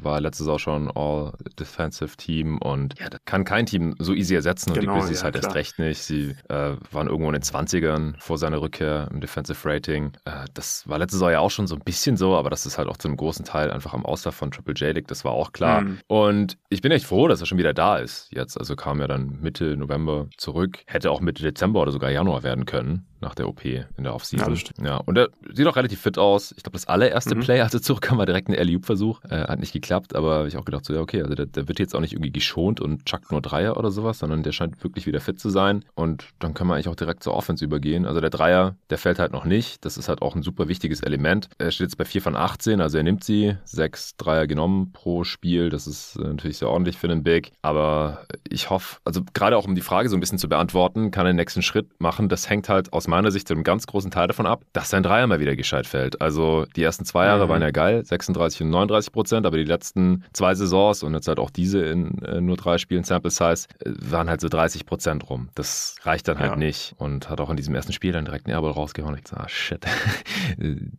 war letztes Jahr schon All-Defensive-Team und ja, das kann kein Team so easy ersetzen, und die Grizzlies halt erst recht nicht. Sie waren irgendwo in den 20ern vor seiner Rückkehr im Defensive-Rating. Das war letztes Jahr ja auch schon so ein bisschen so, aber das ist halt auch zu einem großen Teil einfach am Auslauf von Triple J liegt, das war auch klar. Und ich bin echt froh, dass er schon wieder da ist jetzt. Also kam ja dann Mitte November zurück, hätte auch Mitte Dezember oder sogar Januar werden können, nach der OP in der Offseason. Ja, und er sieht auch relativ fit aus. Ich glaube, das allererste Play, als er zurückkam, war direkt ein Alley-Oop-Versuch. Hat nicht geklappt, aber habe ich auch gedacht, so, ja, okay, also der wird jetzt auch nicht irgendwie geschont und chuckt nur Dreier oder sowas, sondern der scheint wirklich wieder fit zu sein. Und dann können wir eigentlich auch direkt zur Offense übergehen. Also der Dreier, der fällt halt noch nicht. Das ist halt auch ein super wichtiges Element. Er steht jetzt bei 4 von 18, also er nimmt sie. 6 Dreier genommen pro Spiel. Das ist natürlich sehr ordentlich für den Big. Aber ich hoffe, also gerade auch um die Frage so ein bisschen zu beantworten, kann er den nächsten Schritt machen. Das hängt halt aus meiner Sicht zu einem ganz großen Teil davon ab, dass sein Dreier mal wieder gescheit fällt. Also die ersten 2 Jahre waren ja geil, 36% und 39%, aber die letzten 2 Saisons und jetzt halt auch diese in nur 3 Spielen Sample Size waren halt so 30% rum. Das reicht dann halt nicht, und hat auch in diesem ersten Spiel dann direkt einen Airball rausgehauen. Ich dachte, shit,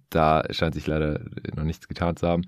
da scheint sich leider noch nichts getan zu haben.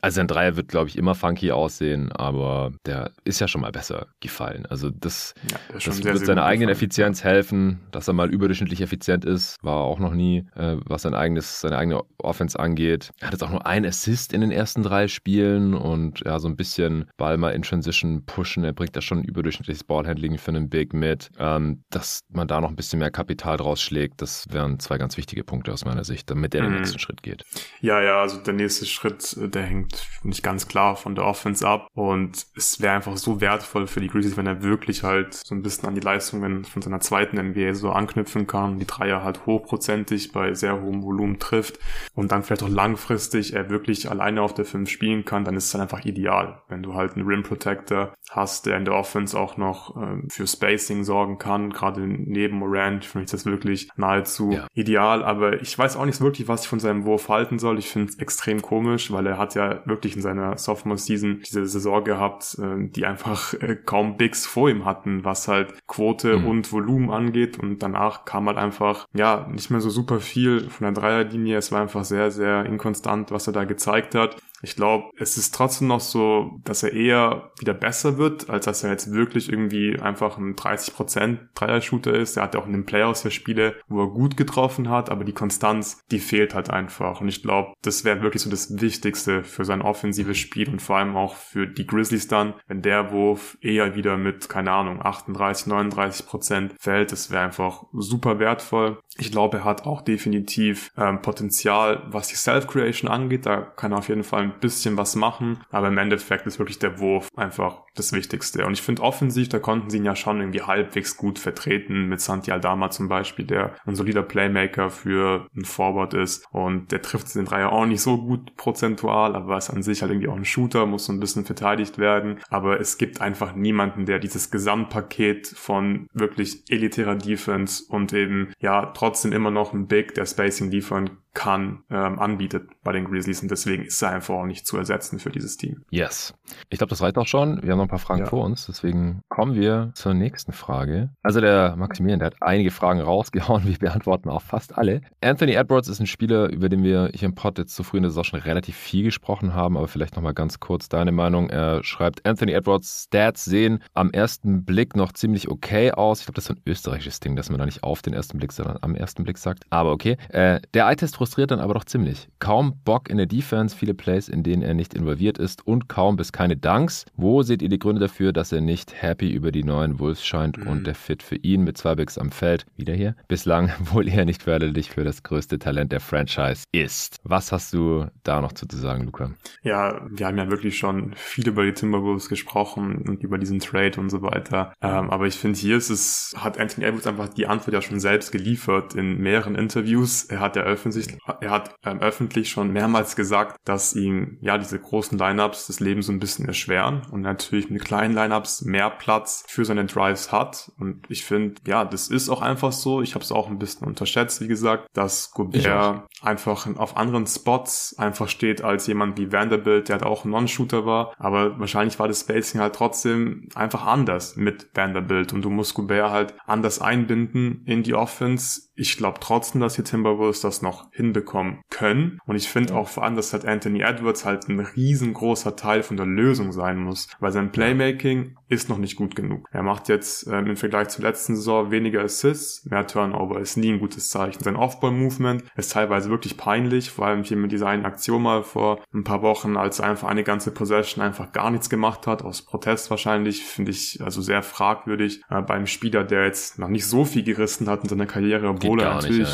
Also sein Dreier wird, glaube ich, immer funky aussehen, aber der ist ja schon mal besser gefallen. Also das wird sehr, sehr seiner eigenen Effizienz helfen, dass er mal überdurchschnittlich effizient ist, war auch noch nie, was seine eigene Offense angeht. Er hat jetzt auch nur 1 Assist in den ersten 3 Spielen und ja, so ein bisschen Ball mal in Transition pushen. Er bringt da schon ein überdurchschnittliches Ballhandling für einen Big mit. Dass man da noch ein bisschen mehr Kapital draus schlägt, das wären 2 ganz wichtige Punkte aus meiner Sicht, damit er den nächsten Schritt geht. Ja, also der nächste Schritt, der hängt nicht ganz klar von der Offense ab, und es wäre einfach so wertvoll für die Grizzlies, wenn er wirklich halt so ein bisschen an die Leistungen von seiner zweiten NBA so anknüpfen kann, die Dreier halt hochprozentig bei sehr hohem Volumen trifft und dann vielleicht auch langfristig er wirklich alleine auf der 5 spielen kann, dann ist es dann einfach ideal, wenn du halt einen Rim Protector hast, der in der Offense auch noch für Spacing sorgen kann. Gerade neben Morant finde ich das wirklich nahezu ideal, aber ich weiß auch nicht wirklich, was ich von seinem Wurf halten soll. Ich finde es extrem komisch, weil er hat ja wirklich in seiner Sophomore-Season diese Saison gehabt, die einfach kaum Bigs vor ihm hatten, was halt Quote und Volumen angeht, und danach kam halt einfach nicht mehr so super viel von der Dreierlinie. Es war einfach sehr, sehr inkonstant, was er da gezeigt hat. Ich glaube, es ist trotzdem noch so, dass er eher wieder besser wird, als dass er jetzt wirklich irgendwie einfach ein 30% Dreier-Shooter ist. Er hat ja auch in den Playoffs ja Spiele, wo er gut getroffen hat, aber die Konstanz, die fehlt halt einfach. Und ich glaube, das wäre wirklich so das Wichtigste für sein offensives Spiel und vor allem auch für die Grizzlies dann, wenn der Wurf eher wieder mit, keine Ahnung, 38, 39% fällt. Das wäre einfach super wertvoll. Ich glaube, er hat auch definitiv Potenzial, was die Self-Creation angeht. Da kann er auf jeden Fall ein bisschen was machen. Aber im Endeffekt ist wirklich der Wurf einfach das Wichtigste. Und ich finde offensiv, da konnten sie ihn ja schon irgendwie halbwegs gut vertreten. Mit Santi Aldama zum Beispiel, der ein solider Playmaker für einen Forward ist. Und der trifft den Dreier auch nicht so gut prozentual, aber ist an sich halt irgendwie auch ein Shooter, muss so ein bisschen verteidigt werden. Aber es gibt einfach niemanden, der dieses Gesamtpaket von wirklich elitärer Defense und eben, ja, trotzdem immer noch ein Big, der Spacing liefern kann, anbietet bei den Grizzlies, und deswegen ist er einfach auch nicht zu ersetzen für dieses Team. Yes. Ich glaube, das reicht auch schon. Wir haben noch ein paar Fragen vor uns, deswegen kommen wir zur nächsten Frage. Also der Maximilian, der hat einige Fragen rausgehauen, wir beantworten auch fast alle. Anthony Edwards ist ein Spieler, über den wir hier im Pod jetzt zu früh in der Saison schon relativ viel gesprochen haben, aber vielleicht nochmal ganz kurz deine Meinung. Er schreibt, Anthony Edwards Stats sehen am ersten Blick noch ziemlich okay aus. Ich glaube, das ist so ein österreichisches Ding, dass man da nicht auf den ersten Blick, sondern am ersten Blick sagt. Aber okay. Der Eye-Test frustriert dann aber doch ziemlich. Kaum Bock in der Defense, viele Plays, in denen er nicht involviert ist und kaum bis keine Dunks. Wo seht ihr die Gründe dafür, dass er nicht happy über die neuen Wolves scheint und der Fit für ihn mit zwei Bigs am Feld, wieder hier, bislang wohl eher nicht förderlich für das größte Talent der Franchise ist? Was hast du da noch zu sagen, Luca? Ja, wir haben ja wirklich schon viel über die Timberwolves gesprochen und über diesen Trade und so weiter. Aber ich finde, hier ist es, hat Anthony Edwards einfach die Antwort ja schon selbst geliefert in mehreren Interviews. Er hat öffentlich schon mehrmals gesagt, dass ihm ja diese großen Lineups das Leben so ein bisschen erschweren und natürlich mit kleinen Lineups mehr Platz für seine Drives hat. Und ich finde, ja, das ist auch einfach so. Ich habe es auch ein bisschen unterschätzt, wie gesagt, dass Gobert einfach auf anderen Spots einfach steht als jemand wie Vanderbilt, der halt auch ein Non-Shooter war. Aber wahrscheinlich war das Spacing halt trotzdem einfach anders mit Vanderbilt und du musst Gobert halt anders einbinden in die Offense. Ich glaube trotzdem, dass die Timberwolves das noch hinbekommen können. Und ich finde auch vor allem, dass halt Anthony Edwards halt ein riesengroßer Teil von der Lösung sein muss, weil sein Playmaking ist noch nicht gut genug. Er macht jetzt im Vergleich zur letzten Saison weniger Assists, mehr Turnover ist nie ein gutes Zeichen. Sein Off-Ball-Movement ist teilweise wirklich peinlich, vor allem hier mit dieser einen Aktion mal vor ein paar Wochen, als er einfach eine ganze Possession einfach gar nichts gemacht hat, aus Protest wahrscheinlich, finde ich also sehr fragwürdig. Bei einem Spieler, der jetzt noch nicht so viel gerissen hat in seiner Karriere, obwohl er natürlich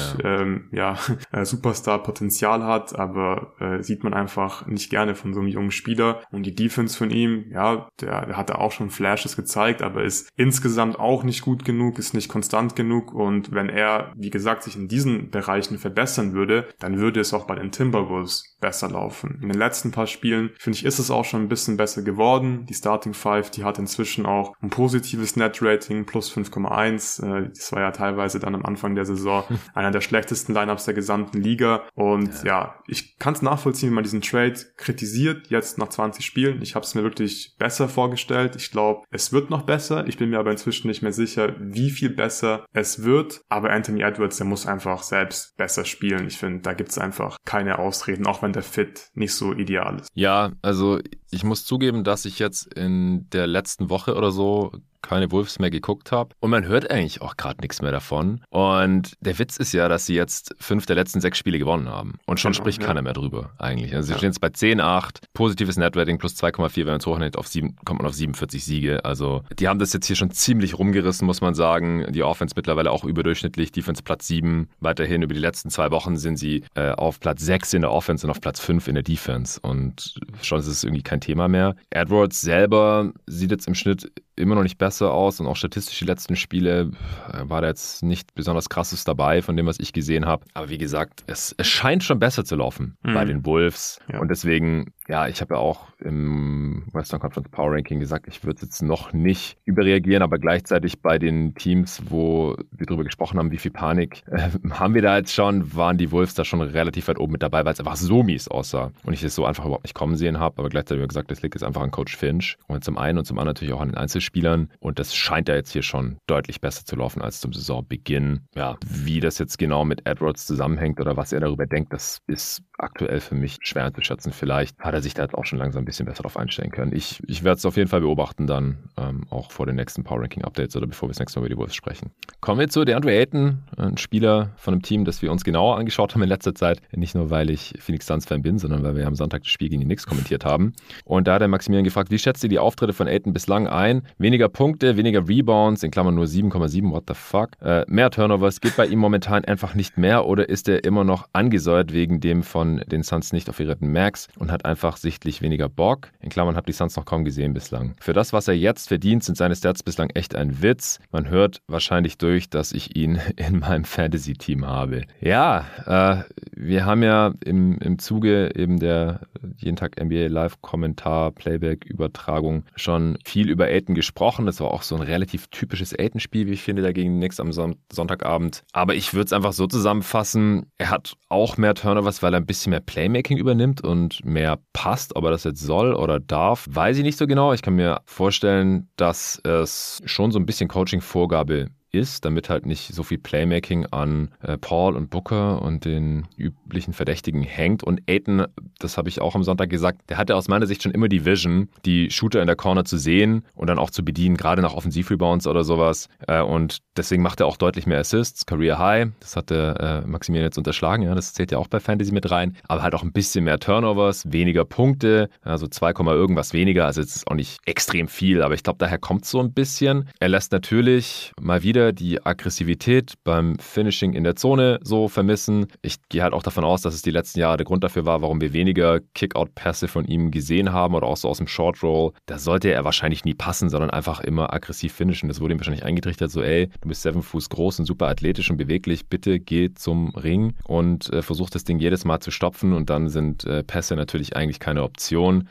Superstar-Potenzial hat, aber sieht man einfach nicht gerne von so einem jungen Spieler. Und die Defense von ihm, ja, der hat da auch schon Flashes gezeigt, aber ist insgesamt auch nicht gut genug, ist nicht konstant genug. Und wenn er, wie gesagt, sich in diesen Bereichen verbessern würde, dann würde es auch bei den Timberwolves besser laufen. In den letzten paar Spielen, finde ich, ist es auch schon ein bisschen besser geworden. Die Starting Five, die hat inzwischen auch ein positives Net-Rating, plus 5,1. Das war ja teilweise dann am Anfang der Saison einer der schlechtesten Lineups der gesamten Liga. Und ja, ich kann es nachvollziehen, wenn man diesen Trade kritisiert, jetzt nach 20 Spielen. Ich habe es mir wirklich besser vorgestellt. Ich glaube, es wird noch besser. Ich bin mir aber inzwischen nicht mehr sicher, wie viel besser es wird. Aber Anthony Edwards, der muss einfach selbst besser spielen. Ich finde, da gibt es einfach keine Ausreden, auch wenn der Fit nicht so ideal ist. Ja, also ich muss zugeben, dass ich jetzt in der letzten Woche oder so keine Wolves mehr geguckt habe. Und man hört eigentlich auch gerade nichts mehr davon. Und der Witz ist ja, dass sie jetzt 5 der letzten 6 Spiele gewonnen haben. Und schon spricht keiner mehr drüber eigentlich. Also sie stehen jetzt bei 10,8, positives Net-Rating plus 2,4, wenn man es hochnimmt, kommt man auf 47 Siege. Also die haben das jetzt hier schon ziemlich rumgerissen, muss man sagen. Die Offense mittlerweile auch überdurchschnittlich, Defense Platz 7. Weiterhin über die letzten 2 Wochen sind sie auf Platz 6 in der Offense und auf Platz 5 in der Defense. Und schon ist es irgendwie kein Thema mehr. Edwards selber sieht jetzt im Schnitt immer noch nicht besser aus und auch statistisch die letzten Spiele war da jetzt nicht besonders krasses dabei von dem, was ich gesehen habe. Aber wie gesagt, es scheint schon besser zu laufen bei den Wolves und deswegen, ja, ich habe ja auch im Western Conference Power Ranking gesagt, ich würde jetzt noch nicht überreagieren, aber gleichzeitig bei den Teams, wo wir drüber gesprochen haben, wie viel Panik haben wir da jetzt schon, waren die Wolves da schon relativ weit oben mit dabei, weil es einfach so mies aussah und ich es so einfach überhaupt nicht kommen sehen habe, aber gleichzeitig habe ich gesagt, das liegt jetzt einfach an Coach Finch und zum einen und zum anderen natürlich auch an den Einzelspielern und das scheint da jetzt hier schon deutlich besser zu laufen als zum Saisonbeginn. Ja, wie das jetzt genau mit Edwards zusammenhängt oder was er darüber denkt, das ist aktuell für mich schwer einzuschätzen. Vielleicht hat hat er sich da halt auch schon langsam ein bisschen besser drauf einstellen können. Ich werde es auf jeden Fall beobachten dann, auch vor den nächsten Power Ranking Updates oder bevor wir das nächste Mal über die Wolves sprechen. Kommen wir zu DeAndre Ayton, ein Spieler von einem Team, das wir uns genauer angeschaut haben in letzter Zeit. Nicht nur, weil ich Phoenix Suns Fan bin, sondern weil wir am Sonntag das Spiel gegen die Knicks kommentiert haben. Und da hat der Maximilian gefragt, wie schätzt ihr die Auftritte von Ayton bislang ein? Weniger Punkte, weniger Rebounds, in Klammern nur 7,7, what the fuck? Mehr Turnovers, geht bei ihm momentan einfach nicht mehr oder ist er immer noch angesäuert wegen dem von den Suns nicht offerierten Max und hat einfach sichtlich weniger Bock? In Klammern, hab die Suns noch kaum gesehen bislang. Für das, was er jetzt verdient, sind seine Stats bislang echt ein Witz. Man hört wahrscheinlich durch, dass ich ihn in meinem Fantasy-Team habe. Ja, wir haben ja im Zuge eben der Jeden Tag NBA Live-Kommentar, Playback-Übertragung schon viel über Ayton gesprochen. Das war auch so ein relativ typisches Ayton-Spiel, wie ich finde, dagegen nichts am Sonntagabend. Aber ich würde es einfach so zusammenfassen, er hat auch mehr Turnovers, weil er ein bisschen mehr Playmaking übernimmt und mehr passt. Ob er das jetzt soll oder darf, weiß ich nicht so genau. Ich kann mir vorstellen, dass es schon so ein bisschen Coaching-Vorgabe ist, damit halt nicht so viel Playmaking an Paul und Booker und den üblichen Verdächtigen hängt. Und Ayton, das habe ich auch am Sonntag gesagt, der hatte aus meiner Sicht schon immer die Vision, die Shooter in der Corner zu sehen und dann auch zu bedienen, gerade nach Offensivrebounds oder sowas. Und deswegen macht er auch deutlich mehr Assists, Career High. Das hat der Maximilian jetzt unterschlagen, ja, das zählt ja auch bei Fantasy mit rein. Aber halt auch ein bisschen mehr Turnovers, weniger Punkte, also 2, irgendwas weniger. Also jetzt ist auch nicht extrem viel, aber ich glaube, daher kommt es so ein bisschen. Er lässt natürlich mal wieder die Aggressivität beim Finishing in der Zone so vermissen. Ich gehe halt auch davon aus, dass es die letzten Jahre der Grund dafür war, warum wir weniger Kick-Out-Pässe von ihm gesehen haben oder auch so aus dem Short-Roll. Da sollte er wahrscheinlich nie passen, sondern einfach immer aggressiv finishen. Das wurde ihm wahrscheinlich eingetrichtert, so ey, du bist 7 Fuß groß und super athletisch und beweglich, bitte geh zum Ring und versuch das Ding jedes Mal zu stopfen und dann sind Pässe natürlich eigentlich keine Option.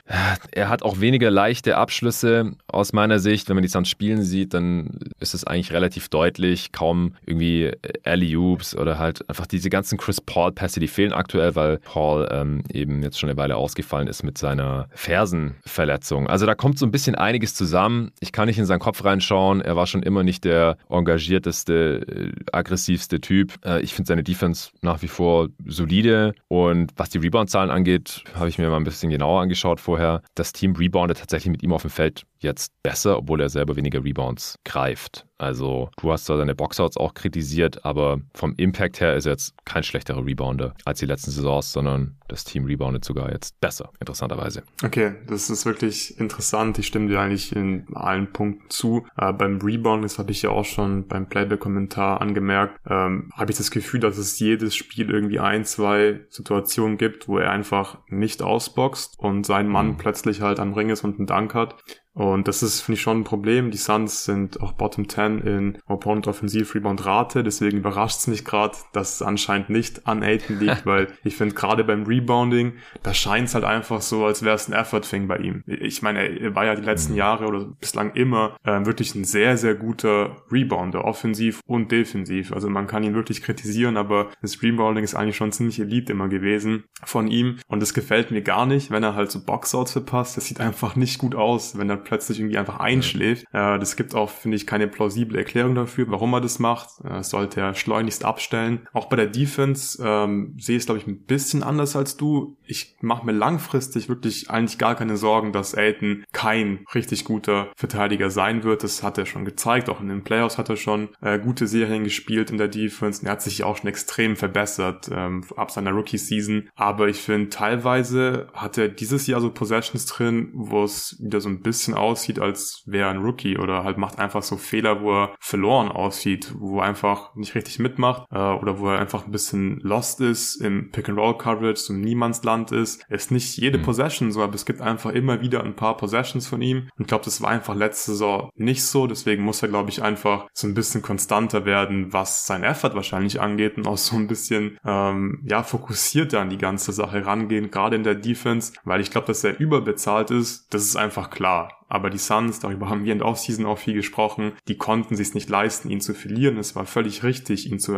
Er hat auch weniger leichte Abschlüsse aus meiner Sicht. Wenn man die Suns spielen sieht, dann ist es eigentlich relativ deutlich. Kaum irgendwie Alley-Oops oder halt einfach diese ganzen Chris Paul-Pässe, die fehlen aktuell, weil Paul eben jetzt schon eine Weile ausgefallen ist mit seiner Fersenverletzung. Also da kommt so ein bisschen einiges zusammen. Ich kann nicht in seinen Kopf reinschauen. Er war schon immer nicht der engagierteste, aggressivste Typ. Ich finde seine Defense nach wie vor solide und was die Rebound-Zahlen angeht, habe ich mir mal ein bisschen genauer angeschaut vorher. Das Team reboundet tatsächlich mit ihm auf dem Feld jetzt besser, obwohl er selber weniger Rebounds greift. Also du hast zwar seine Boxouts auch kritisiert, aber vom Impact her ist er jetzt kein schlechterer Rebounder als die letzten Saisons, sondern das Team reboundet sogar jetzt besser, interessanterweise. Okay, das ist wirklich interessant. Ich stimme dir eigentlich in allen Punkten zu. Beim Rebound, das habe ich ja auch schon beim Playback-Kommentar angemerkt, habe ich das Gefühl, dass es jedes Spiel irgendwie 1, 2 Situationen gibt, wo er einfach nicht ausboxt und sein Mann plötzlich halt am Ring ist und einen Dunk hat. Und das ist, finde ich, schon ein Problem. Die Suns sind auch Bottom 10 in Opponent-Offensiv-Rebound-Rate. Deswegen überrascht es mich gerade, dass es anscheinend nicht an Ayton liegt, weil ich finde, gerade beim Rebounding, da scheint es halt einfach so, als wäre es ein Effort-Thing bei ihm. Ich meine, er war ja die letzten Jahre oder bislang immer wirklich ein sehr, sehr guter Rebounder, offensiv und defensiv. Also man kann ihn wirklich kritisieren, aber das Rebounding ist eigentlich schon ziemlich elite immer gewesen von ihm. Und das gefällt mir gar nicht, wenn er halt so Boxouts verpasst. Das sieht einfach nicht gut aus, wenn er plötzlich irgendwie einfach einschläft. Das gibt auch, finde ich, keine plausible Erklärung dafür, warum er das macht. Das sollte er schleunigst abstellen. Auch bei der Defense sehe ich es, glaube ich, ein bisschen anders als du. Ich mache mir langfristig wirklich eigentlich gar keine Sorgen, dass Ayton kein richtig guter Verteidiger sein wird. Das hat er schon gezeigt. Auch in den Playoffs hat er schon gute Serien gespielt in der Defense. Und er hat sich auch schon extrem verbessert ab seiner Rookie-Season. Aber ich finde, teilweise hat er dieses Jahr so Possessions drin, wo es wieder so ein bisschen aussieht, als wäre ein Rookie oder halt macht einfach so Fehler, wo er verloren aussieht, wo er einfach nicht richtig mitmacht oder wo er einfach ein bisschen lost ist im Pick-and-Roll-Coverage, so im Niemandsland ist. Es ist nicht jede Possession so, aber es gibt einfach immer wieder ein paar Possessions von ihm und ich glaube, das war einfach letzte Saison nicht so, deswegen muss er, glaube ich, einfach so ein bisschen konstanter werden, was sein Effort wahrscheinlich angeht und auch so ein bisschen fokussierter an die ganze Sache rangehen, gerade in der Defense, weil ich glaube, dass er überbezahlt ist, das ist einfach klar. aber die Suns, darüber haben wir in der Offseason auch viel gesprochen, die konnten sich's nicht leisten, ihn zu verlieren. Es war völlig richtig, ihn zu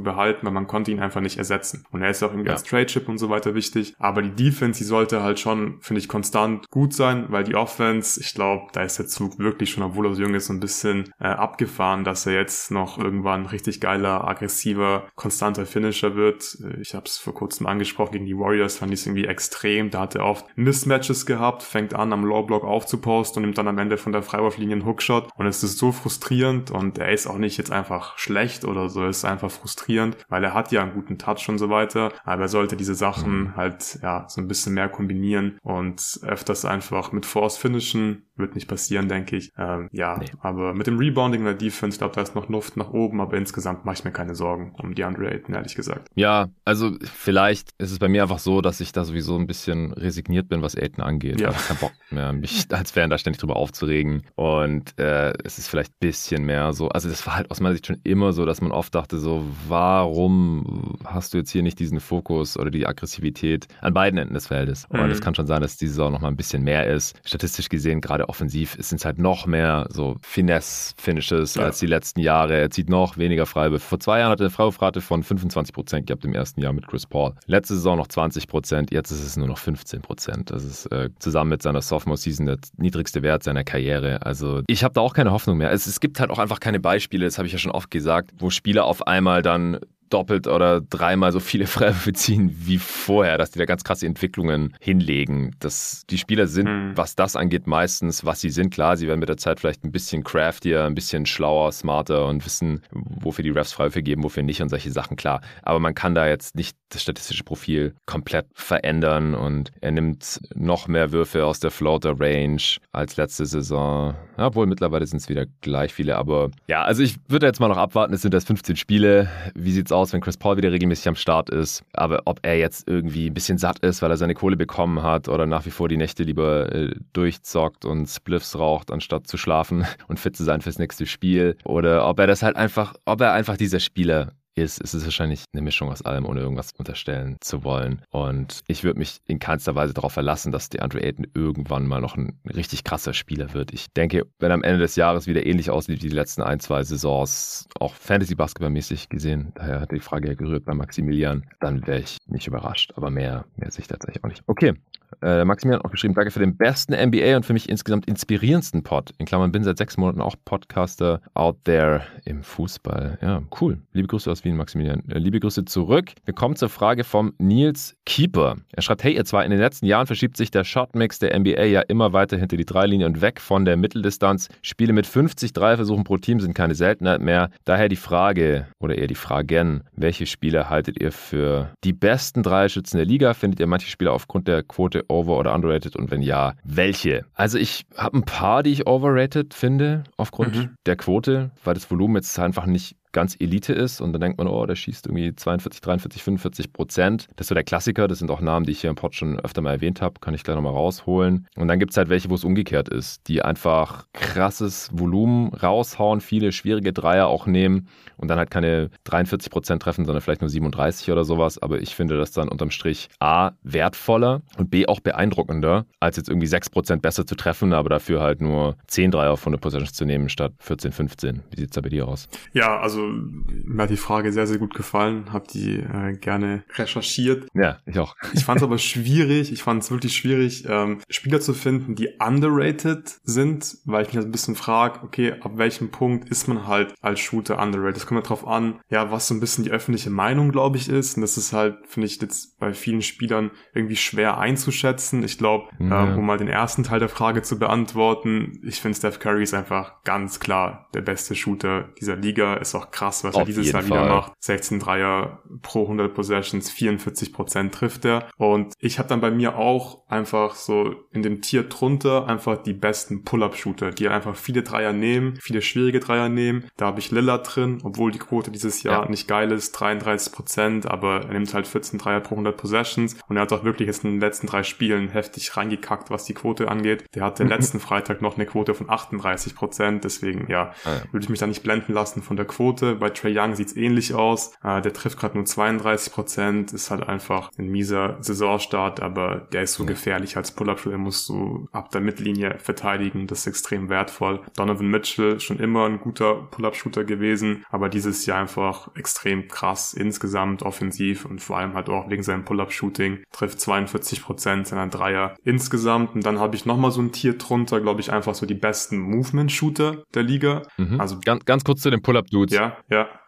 behalten, weil man konnte ihn einfach nicht ersetzen. Und er ist auch irgendwie als Trade-Chip und so weiter wichtig, aber die Defense, die sollte halt schon, finde ich, konstant gut sein, weil die Offense, ich glaube, da ist der Zug wirklich schon, obwohl er so jung ist, so ein bisschen abgefahren, dass er jetzt noch irgendwann richtig geiler, aggressiver, konstanter Finisher wird. Ich habe es vor kurzem angesprochen, gegen die Warriors fand ich es irgendwie extrem, da hat er oft Mismatches gehabt, fängt an, am Low-Block aufzuposten und nimmt dann am Ende von der Freiwurflinie einen Hookshot und es ist so frustrierend und er ist auch nicht jetzt einfach schlecht oder so, es ist einfach frustrierend, weil er hat ja einen guten Touch und so weiter, aber er sollte diese Sachen halt ja so ein bisschen mehr kombinieren und öfters einfach mit Force finishen, wird nicht passieren, denke ich. Aber mit dem Rebounding der Defense, ich glaube, da ist noch Luft nach oben, aber insgesamt mache ich mir keine Sorgen um DeAndre Ayton, ehrlich gesagt. Ja, also vielleicht ist es bei mir einfach so, dass ich da sowieso ein bisschen resigniert bin, was Ayton angeht. Ja. Ich habe keinen Bock mehr, mich als Fan da ständig drüber aufzuregen und es ist vielleicht ein bisschen mehr so, also das war halt aus meiner Sicht schon immer so, dass man oft dachte so, warum hast du jetzt hier nicht diesen Fokus oder die Aggressivität an beiden Enden des Feldes? Und es kann schon sein, dass die Saison nochmal ein bisschen mehr ist. Statistisch gesehen, gerade offensiv, sind es halt noch mehr so Finesse-Finishes als die letzten Jahre. Er zieht noch weniger Freiwürfe. Vor 2 Jahren hatte er eine Freiwurfrate von 25% gehabt im ersten Jahr mit Chris Paul. Letzte Saison noch 20%, jetzt ist es nur noch 15%. Das ist zusammen mit seiner Sophomore-Season der niedrigste Wert seiner Karriere. Also ich habe da auch keine Hoffnung mehr. Es gibt halt auch einfach keine Beispiele, das habe ich ja schon oft gesagt, wo Spieler auf einmal dann doppelt oder dreimal so viele Freiwürfe ziehen wie vorher, dass die da ganz krasse Entwicklungen hinlegen. Das, die Spieler sind, was das angeht, meistens, was sie sind. Klar, sie werden mit der Zeit vielleicht ein bisschen craftier, ein bisschen schlauer, smarter und wissen, wofür die Refs Freiwürfe geben, wofür nicht und solche Sachen, klar. Aber man kann da jetzt nicht das statistische Profil komplett verändern und er nimmt noch mehr Würfe aus der Floater-Range als letzte Saison. Obwohl, mittlerweile sind es wieder gleich viele, aber ja, also ich würde jetzt mal noch abwarten, es sind erst 15 Spiele. Wie sieht's aus, wenn Chris Paul wieder regelmäßig am Start ist, aber ob er jetzt irgendwie ein bisschen satt ist, weil er seine Kohle bekommen hat oder nach wie vor die Nächte lieber durchzockt und Spliffs raucht, anstatt zu schlafen und fit zu sein fürs nächste Spiel, oder ob er das halt einfach, ob er einfach dieser Spieler ist, es ist wahrscheinlich eine Mischung aus allem, ohne irgendwas unterstellen zu wollen. Und ich würde mich in keinster Weise darauf verlassen, dass DeAndre Ayton irgendwann mal noch ein richtig krasser Spieler wird. Ich denke, wenn er am Ende des Jahres wieder ähnlich aussieht wie die letzten 1-2 Saisons, auch Fantasy-Basketball-mäßig gesehen, daher hat die Frage ja gerührt bei Maximilian, dann wäre ich nicht überrascht. Aber mehr sehe ich tatsächlich auch nicht. Okay. Maximilian hat auch geschrieben, danke für den besten NBA und für mich insgesamt inspirierendsten Pod. In Klammern, bin seit 6 Monaten auch Podcaster out there im Fußball. Ja, cool. Liebe Grüße aus Wien, Maximilian. Liebe Grüße zurück. Wir kommen zur Frage vom Nils Keeper. Er schreibt, hey ihr zwei, in den letzten Jahren verschiebt sich der Shotmix der NBA ja immer weiter hinter die Dreilinie und weg von der Mitteldistanz. Spiele mit 50 Dreiversuchen pro Team sind keine Seltenheit mehr. Daher die Frage, oder eher die Fragen, welche Spieler haltet ihr für die besten Dreierschützen der Liga? Findet ihr manche Spieler aufgrund der Quote over- oder underrated und wenn ja, welche? Also ich habe ein paar, die ich overrated finde, aufgrund der Quote, weil das Volumen jetzt einfach nicht ganz Elite ist und dann denkt man, oh, der schießt irgendwie 42%, 43%, 45%. Das ist so der Klassiker, das sind auch Namen, die ich hier im Pod schon öfter mal erwähnt habe, kann ich gleich nochmal rausholen. Und dann gibt es halt welche, wo es umgekehrt ist, die einfach krasses Volumen raushauen, viele schwierige Dreier auch nehmen und dann halt keine 43% treffen, sondern vielleicht nur 37 oder sowas. Aber ich finde das dann unterm Strich A, wertvoller und B, auch beeindruckender, als jetzt irgendwie 6% besser zu treffen, aber dafür halt nur 10 Dreier von der Possessions zu nehmen, statt 14, 15. Wie sieht es da bei dir aus? Ja, also mir hat die Frage sehr, sehr gut gefallen, habe die gerne recherchiert. Ja, ich auch. Ich fand es aber schwierig, Spieler zu finden, die underrated sind, weil ich mich ein bisschen frage, okay, ab welchem Punkt ist man halt als Shooter underrated? Das kommt ja drauf an, ja, was so ein bisschen die öffentliche Meinung, glaube ich, ist. Und das ist halt, finde ich, jetzt bei vielen Spielern irgendwie schwer einzuschätzen. Ich glaube, um mal den ersten Teil der Frage zu beantworten, ich finde, Steph Curry ist einfach ganz klar der beste Shooter dieser Liga. Ist auch krass, was er dieses Jahr wieder macht. 16 Dreier pro 100 Possessions, 44% trifft er. Und ich habe dann bei mir auch einfach so in dem Tier drunter einfach die besten Pull-Up-Shooter, die einfach viele Dreier nehmen, viele schwierige Dreier nehmen. Da habe ich Lillard drin, obwohl die Quote dieses Jahr nicht geil ist, 33%, aber er nimmt halt 14 Dreier pro 100 Possessions und er hat auch wirklich jetzt in den letzten 3 Spielen heftig reingekackt, was die Quote angeht. Der hatte letzten Freitag noch eine Quote von 38%, deswegen würde ich mich da nicht blenden lassen von der Quote. Punkte. Bei Trae Young sieht es ähnlich aus. Der trifft gerade nur 32%, ist halt einfach ein mieser Saisonstart, aber der ist so gefährlich als Pull-Up-Spieler, musst du ab der Mittellinie verteidigen, das ist extrem wertvoll. Donovan Mitchell, schon immer ein guter Pull-Up-Shooter gewesen, aber dieses Jahr einfach extrem krass insgesamt offensiv und vor allem halt auch wegen seinem Pull-Up-Shooting, trifft 42% seiner Dreier insgesamt. Und dann habe ich nochmal so ein Tier drunter, glaube ich, einfach so die besten Movement-Shooter der Liga. Mhm. Also ganz kurz zu den Pull-Up-Dudes. Ja.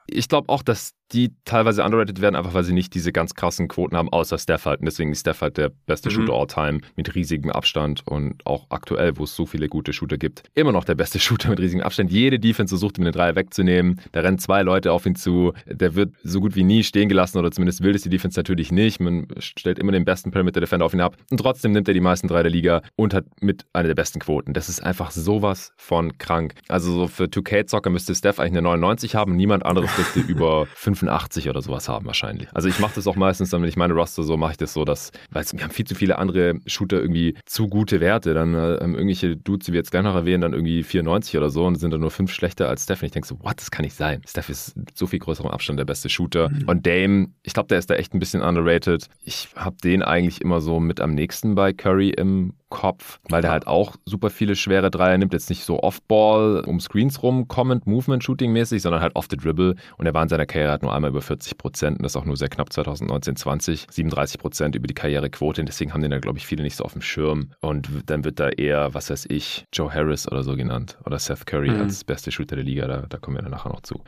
Ich glaube auch, dass die teilweise underrated werden, einfach weil sie nicht diese ganz krassen Quoten haben, außer Steph halt. Und deswegen ist Steph halt der beste Shooter all time mit riesigem Abstand und auch aktuell, wo es so viele gute Shooter gibt, immer noch der beste Shooter mit riesigem Abstand. Jede Defense versucht, ihm den Dreier wegzunehmen. Da rennen zwei Leute auf ihn zu. Der wird so gut wie nie stehen gelassen oder zumindest will es die Defense natürlich nicht. Man stellt immer den besten Perimeter-Defender auf ihn ab und trotzdem nimmt er die meisten Dreier der Liga und hat mit einer der besten Quoten. Das ist einfach sowas von krank. Also so für 2K-Zocker müsste Steph eigentlich eine 99 haben. Niemand anderes dürfte über 85 oder sowas haben wahrscheinlich. Also ich mache das auch meistens dann, wenn ich meine Roster so mache, ich das so, dass, weil wir haben viel zu viele andere Shooter irgendwie zu gute Werte, dann haben irgendwelche Dudes, die wir jetzt gleich noch erwähnen, dann irgendwie 94 oder so und sind dann nur 5 schlechter als Steph. Und ich denke so, what, das kann nicht sein. Steph ist mit so viel größerem Abstand der beste Shooter. Und Dame, ich glaube, der ist da echt ein bisschen underrated. Ich habe den eigentlich immer so mit am nächsten bei Curry im Kopf, weil der halt auch super viele schwere Dreier nimmt, jetzt nicht so Off-Ball, um Screens rum, kommend, Movement-Shooting-mäßig, sondern halt Off-the-Dribble und er war in seiner Karriere halt nur einmal über 40% und das auch nur sehr knapp 2019-20, 37% über die Karrierequote und deswegen haben den da, glaube ich, viele nicht so auf dem Schirm und dann wird da eher, was weiß ich, Joe Harris oder so genannt oder Seth Curry als beste Shooter der Liga, da kommen wir dann nachher noch zu.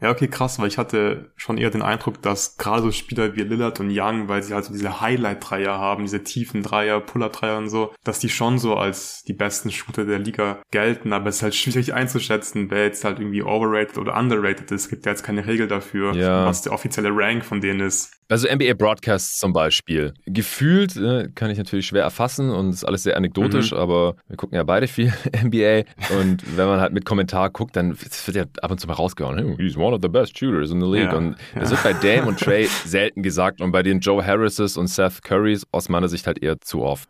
Ja, okay, krass, weil ich hatte schon eher den Eindruck, dass gerade so Spieler wie Lillard und Young, weil sie halt so diese Highlight-Dreier haben, diese tiefen Dreier, Pull-Up-Dreier und so, dass die schon so als die besten Shooter der Liga gelten, aber es ist halt schwierig einzuschätzen, wer jetzt halt irgendwie overrated oder underrated ist. Es gibt ja jetzt keine Regel dafür, was der offizielle Rank von denen ist. Also NBA Broadcasts zum Beispiel. Gefühlt kann ich natürlich schwer erfassen und ist alles sehr anekdotisch, aber wir gucken ja beide viel NBA und wenn man halt mit Kommentar guckt, dann wird ja ab und zu mal rausgehauen, hey, he's one of the best shooters in the league. Ja. Und das wird bei Dame und Trae selten gesagt und bei den Joe Harrises und Seth Currys aus meiner Sicht halt eher zu oft.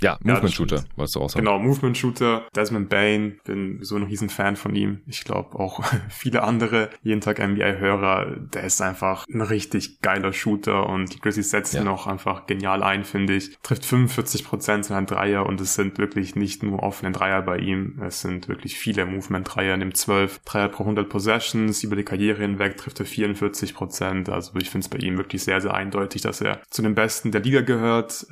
Ja, Movement-Shooter, wolltest du auch sagen. Genau, Movement-Shooter, Desmond Bane, bin so ein riesen Fan von ihm. Ich glaube auch viele andere Jeden Tag NBA-Hörer, der ist einfach ein richtig geiler Shooter und die Grizzlies setzen ihn auch einfach genial ein, finde ich. Trifft 45% seiner Dreier und es sind wirklich nicht nur offene Dreier bei ihm, es sind wirklich viele Movement-Dreier, nimmt 12 Dreier pro 100 Possessions, über die Karriere hinweg trifft er 44%, also ich finde es bei ihm wirklich sehr, sehr eindeutig, dass er zu den Besten der Liga gehört.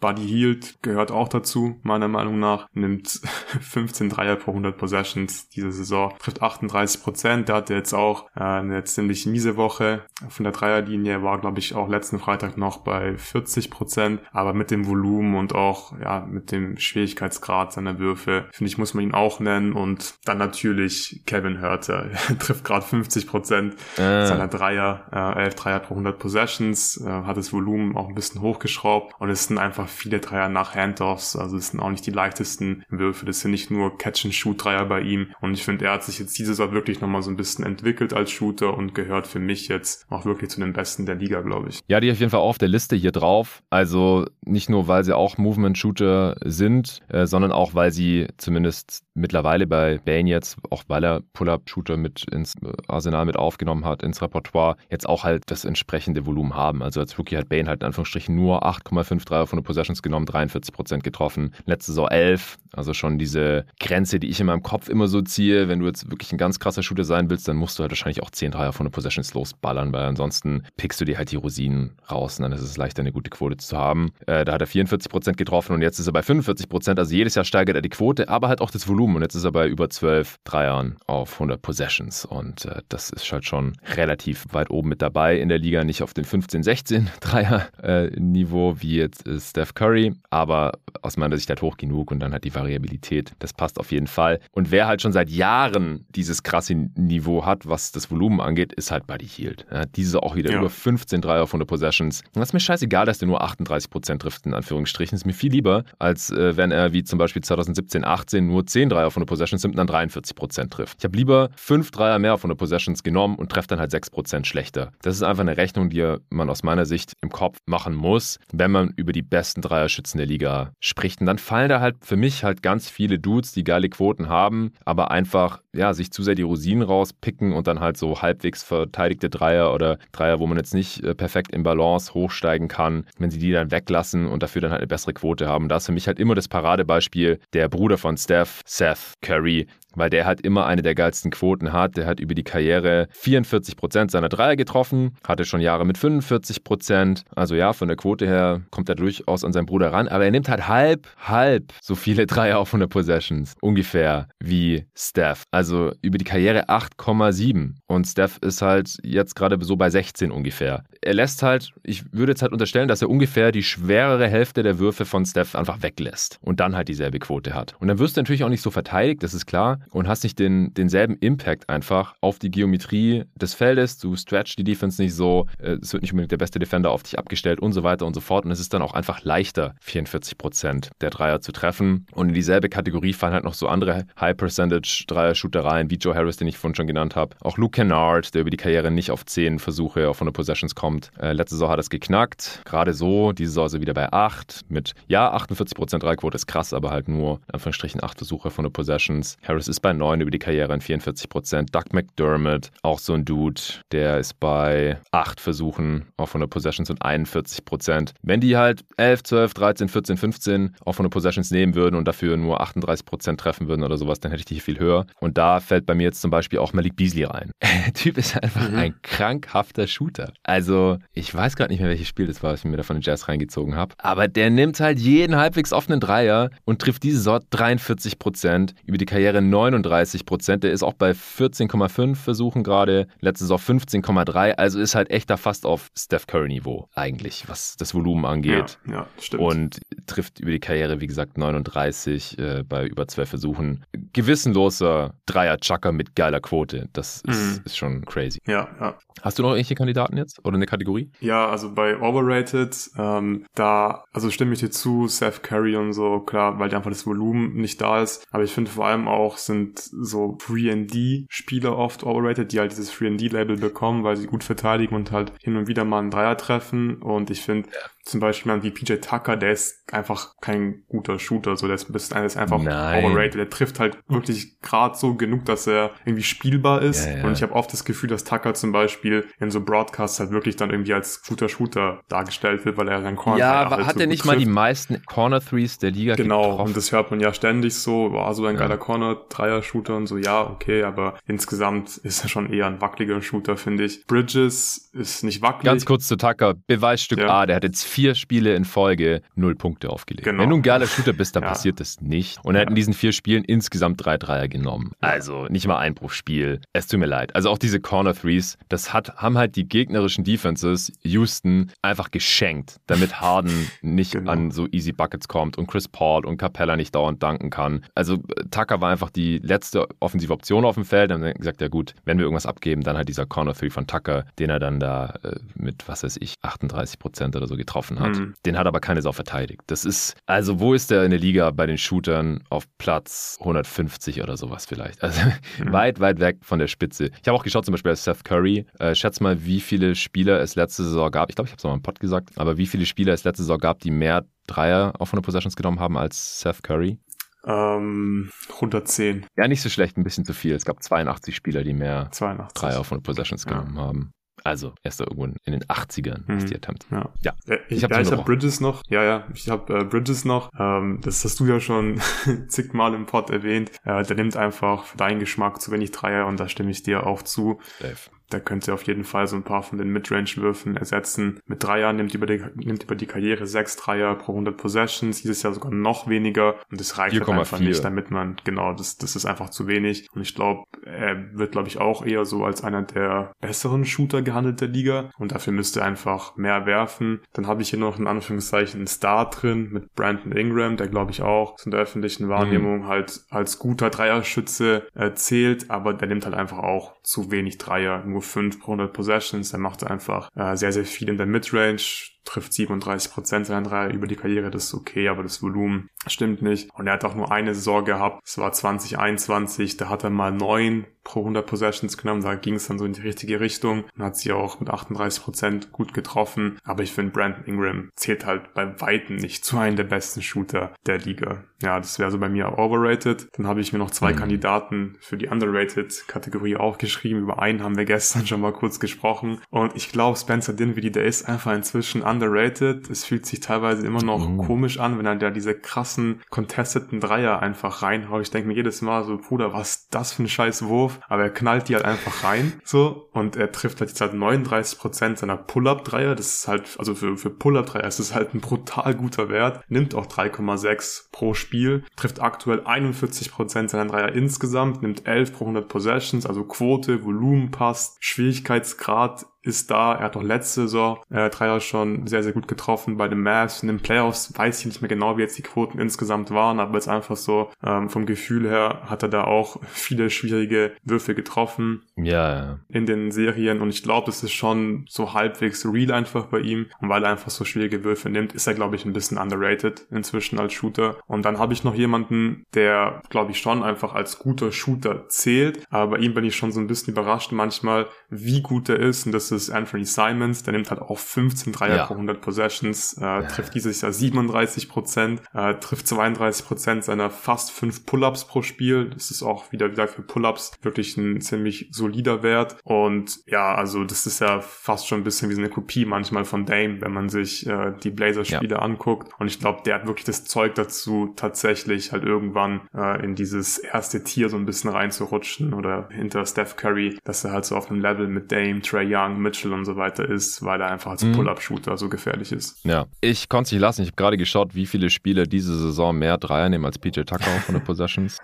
Buddy Hield gehört auch dazu, meiner Meinung nach. Nimmt 15 Dreier pro 100 Possessions diese Saison. Trifft 38%. Der hatte jetzt auch eine ziemlich miese Woche von der Dreierlinie. War, glaube ich, auch letzten Freitag noch bei 40%. Aber mit dem Volumen und auch mit dem Schwierigkeitsgrad seiner Würfe, finde ich, muss man ihn auch nennen. Und dann natürlich Kevin Huerter. Trifft gerade 50% seiner Dreier. 11 Dreier pro 100 Possessions. Hat das Volumen auch ein bisschen hochgeschraubt. Und es sind einfach viele Dreier nach Handoffs, also es sind auch nicht die leichtesten Würfe, das sind nicht nur Catch-and-Shoot-Dreier bei ihm und ich finde, er hat sich jetzt dieses Jahr wirklich nochmal so ein bisschen entwickelt als Shooter und gehört für mich jetzt auch wirklich zu den Besten der Liga, glaube ich. Ja, die auf jeden Fall auf der Liste hier drauf, also nicht nur, weil sie auch Movement-Shooter sind, sondern auch, weil sie zumindest mittlerweile bei Bane jetzt, auch weil er Pull-Up-Shooter mit ins Arsenal mit aufgenommen hat, ins Repertoire, jetzt auch halt das entsprechende Volumen haben. Also als Rookie hat Bane halt in Anführungsstrichen nur 8,5 Dreier von den Possessions genommen, 43% getroffen, letzte Saison 11, also schon diese Grenze, die ich in meinem Kopf immer so ziehe, wenn du jetzt wirklich ein ganz krasser Shooter sein willst, dann musst du halt wahrscheinlich auch 10 Dreier von den Possessions losballern, weil ansonsten pickst du dir halt die Rosinen raus und dann ist es leichter, eine gute Quote zu haben. Da hat er 44% getroffen und jetzt ist er bei 45%, also jedes Jahr steigert er die Quote, aber halt auch das Volumen und jetzt ist er bei über 12 Dreiern auf 100 Possessions und das ist halt schon relativ weit oben mit dabei in der Liga, nicht auf den 15-16 Dreier Niveau wie jetzt Steph Curry, aber aus meiner Sicht halt hoch genug und dann halt die Variabilität, das passt auf jeden Fall. Und wer halt schon seit Jahren dieses krasse Niveau hat, was das Volumen angeht, ist halt Buddy Hield. Ja, diese auch wieder über 15 Dreier von der Possessions. Und das ist mir scheißegal, dass der nur 38% trifft, in Anführungsstrichen. Das ist mir viel lieber, als wenn er wie zum Beispiel 2017-18 nur 10 Dreier von der Possessions nimmt und dann 43% trifft. Ich habe lieber 5 Dreier mehr von der Possessions genommen und treffe dann halt 6% schlechter. Das ist einfach eine Rechnung, die man aus meiner Sicht im Kopf machen muss, wenn man über die besten Dreierschützen der Liga spricht. Und dann fallen da halt für mich halt ganz viele Dudes, die geile Quoten haben, aber einfach ja, sich zu sehr die Rosinen rauspicken und dann halt so halbwegs verteidigte Dreier oder Dreier, wo man jetzt nicht perfekt im Balance hochsteigen kann, wenn sie die dann weglassen und dafür dann halt eine bessere Quote haben. Da ist für mich halt immer das Paradebeispiel der Bruder von Steph, Seth Curry, weil der halt immer eine der geilsten Quoten hat. Der hat über die Karriere 44% seiner Dreier getroffen, hatte schon Jahre mit 45%. Also ja, von der Quote her kommt er durchaus an seinen Bruder ran, aber er nimmt halt halb so viele Dreier auf 100 Possessions, ungefähr wie Steph. Also über die Karriere 8,7 und Steph ist halt jetzt gerade so bei 16 ungefähr. Er lässt halt, ich würde jetzt halt unterstellen, dass er ungefähr die schwerere Hälfte der Würfe von Steph einfach weglässt und dann halt dieselbe Quote hat. Und dann wirst du natürlich auch nicht so verteidigt, das ist klar, und hast nicht denselben Impact einfach auf die Geometrie des Feldes. Du stretchst die Defense nicht so, es wird nicht unbedingt der beste Defender auf dich abgestellt und so weiter und so fort. Und es ist dann auch einfach leichter, 44% der Dreier zu treffen. Und in dieselbe Kategorie fallen halt noch so andere High-Percentage-Dreier-Shooter rein, wie Joe Harris, den ich vorhin schon genannt habe. Auch Luke Kennard, der über die Karriere nicht auf 10 Versuche auf 100 Possessions kommt. Letzte Saison hat er es geknackt. Gerade so, diese Saison ist er wieder bei 8. Mit, ja, 48% Dreierquote ist krass, aber halt nur, in Anführungsstrichen, 8 Versuche auf 100 Possessions. Harris ist bei 9 über die Karriere in 44%. Doug McDermott, auch so ein Dude, der ist bei 8 Versuchen auf 100 Possessions und 41%. Wenn die halt 11, 12, 13, 14, 15 auf 100 Possessions nehmen würden und dafür nur 38% treffen würden oder sowas, dann hätte ich die viel höher. Und da fällt bei mir jetzt zum Beispiel auch Malik Beasley rein. Der Typ ist einfach ein krankhafter Shooter. Also, ich weiß gerade nicht mehr, welches Spiel das war, was ich mir da von den Jazz reingezogen habe. Aber der nimmt halt jeden halbwegs offenen Dreier und trifft diese Saison 43%, über die Karriere 39%. Der ist auch bei 14,5 Versuchen gerade. Letzte Saison 15,3. Also ist halt echt da fast auf Steph Curry Niveau eigentlich, was das Volumen angeht. Ja, stimmt. Und trifft über die Karriere, wie gesagt, 39 bei über 12 Versuchen. Gewissenloser Dreier-Chucker mit geiler Quote. Das ist schon crazy. Ja. Hast du noch irgendwelche Kandidaten jetzt? Oder eine Kategorie? Ja, also bei Overrated, da stimme ich dir zu, Seth Curry und so, klar, weil einfach das Volumen nicht da ist. Aber ich finde vor allem auch, sind so 3&D-Spieler oft overrated, die halt dieses 3&D-Label bekommen, weil sie gut verteidigen und halt hin und wieder mal einen Dreier treffen. Und ich finde zum Beispiel jemand wie PJ Tucker, der ist einfach kein guter Shooter. So, der ist einfach overrated. Der trifft halt wirklich gerade so genug, dass er irgendwie spielbar ist. Ja. Und ich habe oft das Gefühl, dass Tucker zum Beispiel in so Broadcasts halt wirklich dann irgendwie als guter Shooter dargestellt wird, weil er dann Corner trifft. Ja, aber hat er nicht mal die meisten Corner-Threes der Liga getroffen? Genau, und das hört man ja ständig so, so ein geiler Corner-Dreier-Shooter und so, ja, okay, aber insgesamt ist er schon eher ein wackeliger Shooter, finde ich. Bridges ist nicht wackelig. Ganz kurz zu Tucker, Beweisstück A, der hat jetzt 4 Spiele in Folge 0 Punkte aufgelegt. Genau. Wenn du ein geiler Shooter bist, dann passiert das nicht. Und er hat in diesen 4 Spielen insgesamt 3 Dreier genommen. Also nicht mal Einbruchspiel. Es tut mir leid. Also auch diese Corner-Threes, das haben halt die gegnerischen Defenses Houston einfach geschenkt, damit Harden nicht an so easy Buckets kommt und Chris Paul und Capella nicht dauernd danken kann. Also Tucker war einfach die letzte offensive Option auf dem Feld. Dann haben wir gesagt, ja gut, wenn wir irgendwas abgeben, dann halt dieser Corner-Three von Tucker, den er dann da mit, 38% oder so getroffen hat. Den hat aber keine Sau verteidigt. Das ist, also wo ist der in der Liga bei den Shootern? Auf Platz 150 oder sowas vielleicht. Also weit, weit weg von der Spitze. Ich habe auch geschaut, zum Beispiel als Seth Curry. Schätz mal, wie viele Spieler es letzte Saison gab. Ich glaube, ich habe es nochmal im Pod gesagt. Aber wie viele Spieler es letzte Saison gab, die mehr Dreier auf 100 Possessions genommen haben als Seth Curry? 110. Ja, nicht so schlecht, ein bisschen zu viel. Es gab 82 Spieler, die mehr Dreier auf 100 Possessions genommen haben. Also, erst da irgendwo in den 80ern ist die Attempt. Ja. Ich hab Bridges noch. Ich hab Bridges noch. Das hast du ja schon zigmal im Pod erwähnt. Der nimmt einfach für deinen Geschmack zu wenig Dreier und da stimme ich dir auch zu. Safe. Da könnt ihr auf jeden Fall so ein paar von den Midrange-Würfen ersetzen. Mit Dreier nimmt über die Karriere 6 Dreier pro 100 Possessions. Dieses Jahr sogar noch weniger. Und das reicht halt einfach nicht, damit man, das ist einfach zu wenig. Und ich glaube, er wird, auch eher so als einer der besseren Shooter gehandelt der Liga. Und dafür müsst ihr einfach mehr werfen. Dann habe ich hier noch in Anführungszeichen einen Star drin mit Brandon Ingram, der, auch in der öffentlichen Wahrnehmung halt als guter Dreierschütze zählt. Aber der nimmt halt einfach auch zu wenig Dreier. Nur 5 pro 100 Possessions, dann macht er einfach sehr, sehr viel in der Midrange. trifft 37% seiner Dreier über die Karriere, das ist okay, aber das Volumen stimmt nicht. Und er hat auch nur eine Saison gehabt, das war 2021, da hat er mal 9 pro 100 Possessions genommen, da ging es dann so in die richtige Richtung und hat sie auch mit 38% gut getroffen, aber ich finde, Brandon Ingram zählt halt bei Weitem nicht zu einem der besten Shooter der Liga. Ja, das wäre so bei mir overrated. Dann habe ich mir noch zwei Kandidaten für die Underrated-Kategorie aufgeschrieben, über einen haben wir gestern schon mal kurz gesprochen und ich glaube, Spencer Dinwiddie, der ist einfach inzwischen underrated, es fühlt sich teilweise immer noch komisch an, wenn er da diese krassen contesteten Dreier einfach reinhaut. Ich denke mir jedes Mal so, Bruder, was ist das für ein scheiß Wurf? Aber er knallt die halt einfach rein, so, und er trifft halt jetzt halt 39% seiner Pull-Up-Dreier, das ist halt, also für Pull-Up-Dreier ist es halt ein brutal guter Wert, nimmt auch 3,6 pro Spiel, trifft aktuell 41% seiner Dreier insgesamt, nimmt 11 pro 100 Possessions, also Quote, Volumen passt, Schwierigkeitsgrad ist da, er hat auch letzte Saison Dreier schon sehr, sehr gut getroffen bei den Mavs. In den Playoffs weiß ich nicht mehr genau, wie jetzt die Quoten insgesamt waren, aber jetzt einfach so vom Gefühl her hat er da auch viele schwierige Würfe getroffen in den Serien und ich glaube, das ist schon so halbwegs real einfach bei ihm und weil er einfach so schwierige Würfe nimmt, ist er, glaube ich, ein bisschen underrated inzwischen als Shooter. Und dann habe ich noch jemanden, der, glaube ich, schon einfach als guter Shooter zählt, aber bei ihm bin ich schon so ein bisschen überrascht manchmal, wie gut er ist, und das ist Anthony Simons, der nimmt halt auch 15 Dreier pro 100 Possessions, trifft dieses Jahr 37%, trifft 32% seiner fast 5 Pull-Ups pro Spiel, das ist auch wieder für Pull-Ups wirklich ein ziemlich solider Wert und ja, also das ist ja fast schon ein bisschen wie so eine Kopie manchmal von Dame, wenn man sich die Blazers-Spiele anguckt, und ich glaube, der hat wirklich das Zeug dazu, tatsächlich halt irgendwann in dieses erste Tier so ein bisschen reinzurutschen oder hinter Steph Curry, dass er halt so auf einem Level mit Dame, Trae Young, Mitchell und so weiter ist, weil er einfach als Pull-Up-Shooter so gefährlich ist. Ja, ich konnte es nicht lassen. Ich habe gerade geschaut, wie viele Spieler diese Saison mehr Dreier nehmen als PJ Tucker auf 100 Possessions.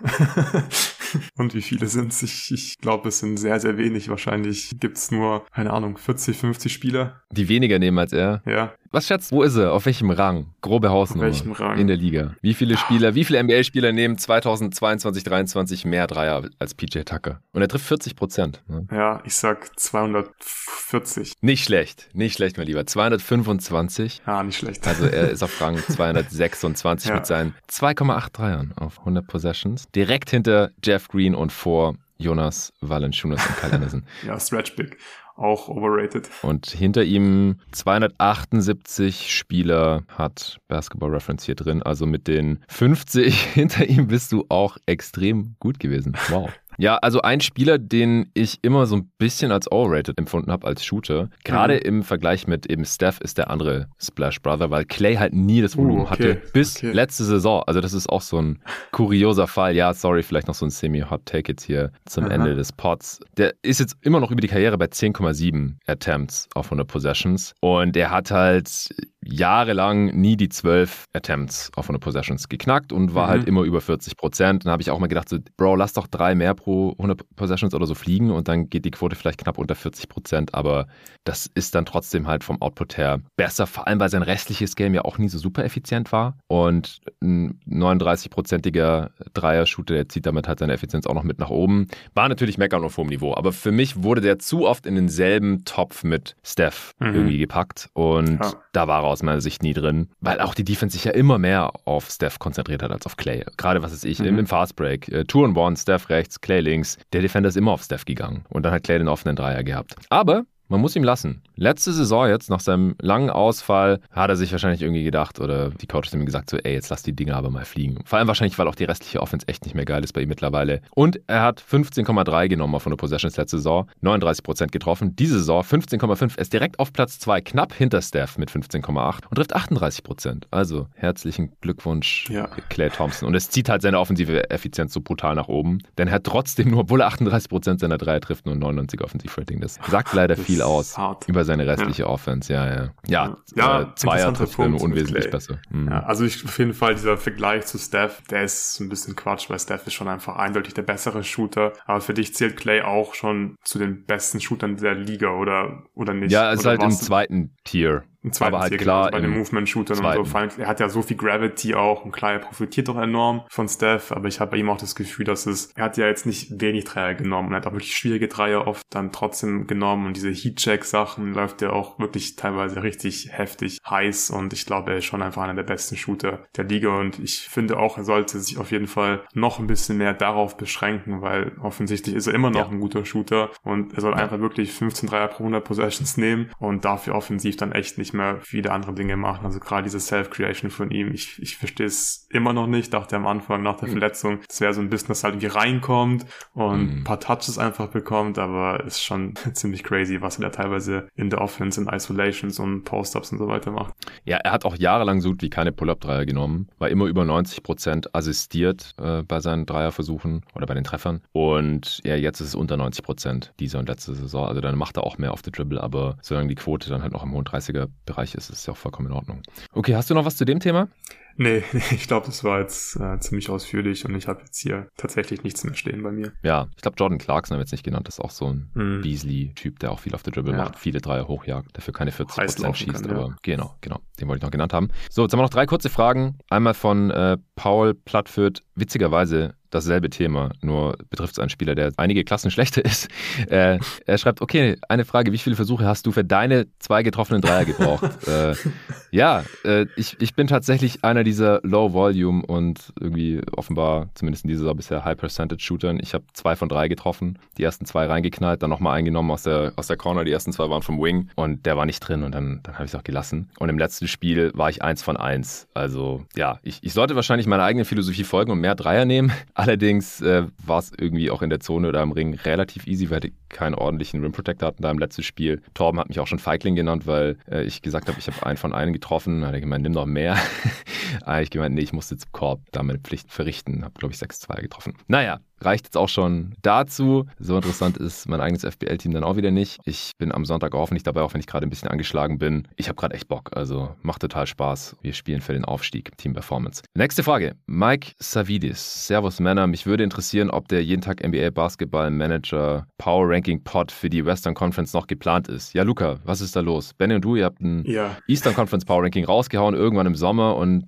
Und wie viele sind es? Ich glaube, es sind sehr, sehr wenig. Wahrscheinlich gibt es nur, keine Ahnung, 40, 50 Spieler. Die weniger nehmen als er? Ja. Was schätzt, wo ist er? Auf welchem Rang? Grobe Hausnummer. Auf welchem Rang? In der Liga. Wie viele NBA-Spieler nehmen 2022, 2023 mehr Dreier als PJ Tucker? Und er trifft 40%. Ne? Ja, ich sag 240. Nicht schlecht, mein Lieber. 225. Ah, nicht schlecht. Also er ist auf Rang 226 mit seinen 2,8 Dreiern auf 100 Possessions. Direkt hinter Jeff Green und vor Jonas Valanciunas und Kyle Anderson. Ja, Stretch Big. Auch overrated. Und hinter ihm 278 Spieler hat Basketball Reference hier drin. Also mit den 50 hinter ihm bist du auch extrem gut gewesen. Wow. Ja, also ein Spieler, den ich immer so ein bisschen als overrated empfunden habe, als Shooter. Gerade im Vergleich mit eben Steph ist der andere Splash Brother, weil Klay halt nie das Volumen hatte. Bis letzte Saison. Also das ist auch so ein kurioser Fall. Ja, sorry, vielleicht noch so ein Semi-Hot-Take jetzt hier zum Ende des Pods. Der ist jetzt immer noch über die Karriere bei 10,7 Attempts auf 100 Possessions. Und er hat halt jahrelang nie die 12 Attempts auf 100 Possessions geknackt und war halt immer über 40%. Dann habe ich auch mal gedacht, so, Bro, lass doch 3 mehr pro 100 Possessions oder so fliegen und dann geht die Quote vielleicht knapp unter 40%, aber das ist dann trotzdem halt vom Output her besser, vor allem weil sein restliches Game ja auch nie so super effizient war und ein 39%iger Dreier-Shooter, der zieht damit halt seine Effizienz auch noch mit nach oben. War natürlich meckern auf hohem Niveau, aber für mich wurde der zu oft in denselben Topf mit Steph irgendwie gepackt und da war er aus meiner Sicht nie drin, weil auch die Defense sich ja immer mehr auf Steph konzentriert hat als auf Klay. Gerade, was weiß ich, im Fastbreak, Two and One, Steph rechts, Klay links, der Defender ist immer auf Steph gegangen und dann hat Klay den offenen Dreier gehabt. Aber man muss ihm lassen. Letzte Saison jetzt, nach seinem langen Ausfall, hat er sich wahrscheinlich irgendwie gedacht oder die Coaches haben ihm gesagt so, ey, jetzt lass die Dinger aber mal fliegen. Vor allem wahrscheinlich, weil auch die restliche Offense echt nicht mehr geil ist bei ihm mittlerweile. Und er hat 15,3 genommen auf 100 Possessions letzte Saison, 39% getroffen. Diese Saison 15,5, er ist direkt auf Platz 2, knapp hinter Steph mit 15,8 und trifft 38%. Also herzlichen Glückwunsch, Klay Thompson. Und es zieht halt seine offensive Effizienz so brutal nach oben, denn er hat trotzdem nur, obwohl er 38% seiner Dreier trifft, nur 99 Offensiv-Rating. Das sagt leider viel aus hart über seine restliche Offense, Zweier trifft nur unwesentlich besser. Ja, also auf jeden Fall dieser Vergleich zu Steph, der ist ein bisschen Quatsch, weil Steph ist schon einfach eindeutig der bessere Shooter, aber für dich zählt Klay auch schon zu den besten Shootern der Liga, oder nicht? Ja, ist halt im zweiten Tier einen zweiten aber halt Tier, klar, also bei den Movement-Shootern und so. Vor allem, er hat ja so viel Gravity auch und klar, er profitiert doch enorm von Steph, aber ich habe bei ihm auch das Gefühl, dass er hat ja jetzt nicht wenig Dreier genommen und hat auch wirklich schwierige Dreier oft dann trotzdem genommen und diese Heat-Check-Sachen läuft ja auch wirklich teilweise richtig heftig heiß und ich glaube, er ist schon einfach einer der besten Shooter der Liga und ich finde auch, er sollte sich auf jeden Fall noch ein bisschen mehr darauf beschränken, weil offensichtlich ist er immer noch ein guter Shooter und er soll einfach wirklich 15 Dreier pro 100 Possessions nehmen und dafür offensiv dann echt nicht mehr viele andere Dinge machen, also gerade diese Self-Creation von ihm, ich verstehe es immer noch nicht, dachte am Anfang nach der Verletzung, es wäre so ein bisschen, dass er halt irgendwie reinkommt und ein paar Touches einfach bekommt, aber ist schon ziemlich crazy, was er da teilweise in der Offense, in Isolations und Post-Ups und so weiter macht. Ja, er hat auch jahrelang so gut wie keine Pull-Up-Dreier genommen, war immer über 90% assistiert bei seinen Dreierversuchen oder bei den Treffern und ja, jetzt ist es unter 90% diese und letzte Saison, also dann macht er auch mehr auf the Dribble, aber solange die Quote dann halt noch im hohen 30er-Bereich ist, ist es ja auch vollkommen in Ordnung. Okay, hast du noch was zu dem Thema? Nee, ich glaube, das war jetzt ziemlich ausführlich und ich habe jetzt hier tatsächlich nichts mehr stehen bei mir. Ja, ich glaube, Jordan Clarkson haben wir jetzt nicht genannt, das ist auch so ein Beasley-Typ, der auch viel auf the Dribble macht, viele Dreier hochjagt, dafür keine 40% schießt, kann, aber genau, den wollte ich noch genannt haben. So, jetzt haben wir noch drei kurze Fragen, einmal von Paul Plattfürth, witzigerweise dasselbe Thema, nur betrifft es einen Spieler, der einige Klassen schlechter ist. Er schreibt, okay, eine Frage, wie viele Versuche hast du für deine 2 getroffenen Dreier gebraucht? Ich bin tatsächlich einer dieser Low-Volume und irgendwie offenbar, zumindest in dieser Saison bisher, High-Percentage-Shootern. Ich habe 2 von 3 getroffen, die ersten 2 reingeknallt, dann nochmal eingenommen aus der Corner, die ersten 2 waren vom Wing und der war nicht drin und dann habe ich es auch gelassen. Und im letzten Spiel war ich 1 von 1. Also ja, ich sollte wahrscheinlich meiner eigenen Philosophie folgen und mehr Dreier nehmen. Allerdings war es irgendwie auch in der Zone oder am Ring relativ easy, weil ich keinen ordentlichen Rim Protector hatten da im letzten Spiel. Torben hat mich auch schon Feigling genannt, weil ich gesagt habe, ich habe 1 von 1 getroffen. Hat er gemeint, nimm doch mehr. Ich gemeint, nee, ich musste zum Korb da meine Pflicht verrichten. Habe, glaube ich, 6-2 getroffen. Naja. Reicht jetzt auch schon dazu. So interessant ist mein eigenes FBL-Team dann auch wieder nicht. Ich bin am Sonntag hoffentlich dabei, auch wenn ich gerade ein bisschen angeschlagen bin. Ich habe gerade echt Bock, also macht total Spaß. Wir spielen für den Aufstieg, Team Performance. Nächste Frage, Mike Savidis. Servus Männer, mich würde interessieren, ob der Jeden Tag NBA Basketball Manager Power Ranking Pod für die Western Conference noch geplant ist. Ja Luca, was ist da los? Benny und du, ihr habt ein Eastern Conference Power Ranking rausgehauen, irgendwann im Sommer und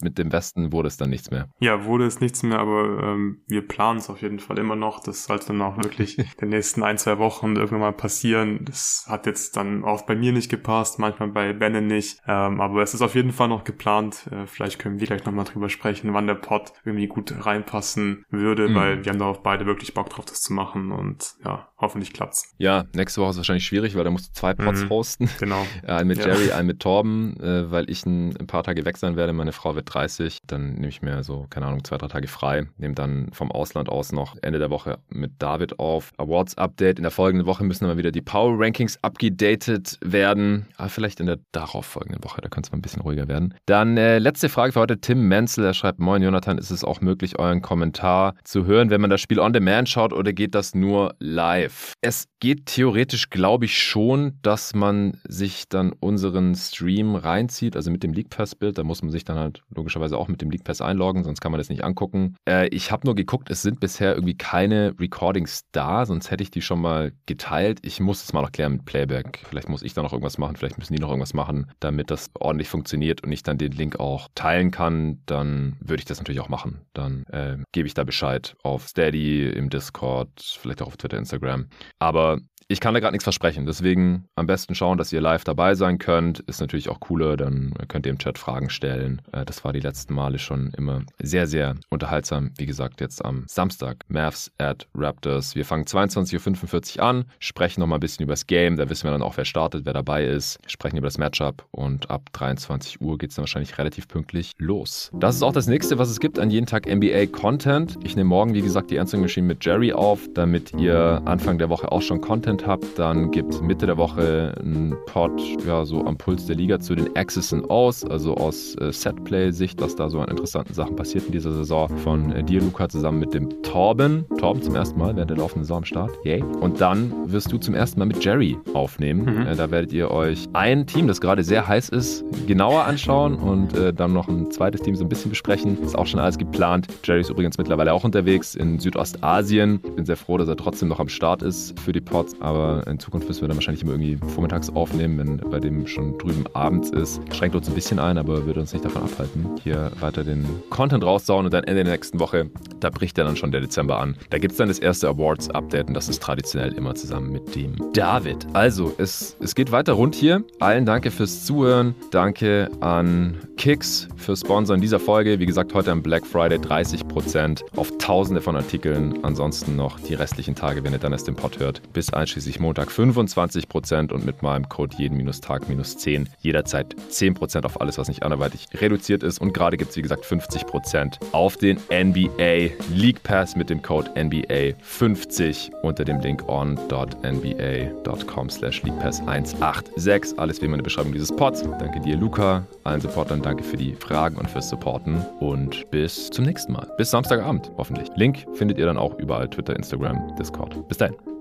mit dem Westen wurde es dann nichts mehr. Ja, wurde es nichts mehr, aber wir planen auf jeden Fall immer noch. Das sollte dann auch wirklich in den nächsten 1-2 Wochen irgendwann mal passieren. Das hat jetzt dann oft bei mir nicht gepasst, manchmal bei Benne nicht. Aber es ist auf jeden Fall noch geplant. Vielleicht können wir gleich nochmal drüber sprechen, wann der Pod irgendwie gut reinpassen würde, weil wir haben darauf beide wirklich Bock drauf, das zu machen und ja, hoffentlich klappt's. Ja, nächste Woche ist wahrscheinlich schwierig, weil da musst du 2 Pods hosten. Genau. Einen mit Jerry, einen mit Torben, weil ich ein paar Tage weg sein werde. Meine Frau wird 30. Dann nehme ich mir so, keine Ahnung, 2-3 Tage frei. Nehme dann vom Ausland aus noch Ende der Woche mit David auf. Awards-Update. In der folgenden Woche müssen dann wieder die Power-Rankings abgedatet werden. Aber vielleicht in der darauffolgenden Woche, da könnte es mal ein bisschen ruhiger werden. Dann letzte Frage für heute. Tim Menzel, er schreibt, Moin Jonathan, ist es auch möglich, euren Kommentar zu hören, wenn man das Spiel on demand schaut oder geht das nur live? Es geht theoretisch, glaube ich, schon, dass man sich dann unseren Stream reinzieht, also mit dem League Pass-Bild. Da muss man sich dann halt logischerweise auch mit dem League Pass einloggen, sonst kann man das nicht angucken. Ich habe nur geguckt, es sind bisher irgendwie keine Recordings da, sonst hätte ich die schon mal geteilt. Ich muss es mal noch klären mit Playback. Vielleicht muss ich da noch irgendwas machen, vielleicht müssen die noch irgendwas machen, damit das ordentlich funktioniert und ich dann den Link auch teilen kann. Dann würde ich das natürlich auch machen. Dann gebe ich da Bescheid auf Steady, im Discord, vielleicht auch auf Twitter, Instagram. Aber ich kann da gerade nichts versprechen. Deswegen am besten schauen, dass ihr live dabei sein könnt. Ist natürlich auch cooler, dann könnt ihr im Chat Fragen stellen. Das war die letzten Male schon immer sehr, sehr unterhaltsam. Wie gesagt, jetzt am Samstag, Mavs at Raptors. Wir fangen 22.45 Uhr an, sprechen nochmal ein bisschen über das Game, da wissen wir dann auch, wer startet, wer dabei ist, sprechen über das Matchup und ab 23 Uhr geht es dann wahrscheinlich relativ pünktlich los. Das ist auch das Nächste, was es gibt an Jeden Tag NBA-Content. Ich nehme morgen, wie gesagt, die Answering Machine mit Jerry auf, damit ihr Anfang der Woche auch schon Content habt. Dann gibt es Mitte der Woche einen Pod, ja, so am Puls der Liga zu den X's und O's, also aus Setplay-Sicht, was da so an interessanten Sachen passiert in dieser Saison von dir, Luca, zusammen mit dem Torben. Torben zum ersten Mal während der laufenden Saison am Start. Yay. Und dann wirst du zum ersten Mal mit Jerry aufnehmen. Da werdet ihr euch ein Team, das gerade sehr heiß ist, genauer anschauen und dann noch ein zweites Team so ein bisschen besprechen. Ist auch schon alles geplant. Jerry ist übrigens mittlerweile auch unterwegs in Südostasien. Ich bin sehr froh, dass er trotzdem noch am Start ist für die Pods. aber in Zukunft müssen wir dann wahrscheinlich immer irgendwie vormittags aufnehmen, wenn bei dem schon drüben abends ist. Schränkt uns ein bisschen ein, aber würde uns nicht davon abhalten, hier weiter den Content raussauen und dann Ende der nächsten Woche, da bricht dann schon der Dezember an. Da gibt es dann das erste Awards-Update und das ist traditionell immer zusammen mit dem David. Also, es geht weiter rund hier. Allen danke fürs Zuhören. Danke an Kickz für Sponsoren dieser Folge. Wie gesagt, heute am Black Friday 30% auf tausende von Artikeln. Ansonsten noch die restlichen Tage, wenn ihr dann erst den Pod hört, bis einschließlich Montag 25% und mit meinem Code jeden-tag-10 jederzeit 10% auf alles, was nicht anderweitig reduziert ist. Und gerade gibt es, wie gesagt, 50% auf den NBA League Pass mit dem Code NBA50 unter dem Link on.nba.com/leaguepass186. Alles wie immer in der Beschreibung dieses Pods. Danke dir, Luca. Allen Supportern danke für die Fragen und fürs Supporten. Und bis zum nächsten Mal. Bis Samstagabend, hoffentlich. Link findet ihr dann auch überall: Twitter, Instagram, Discord. Bis dahin.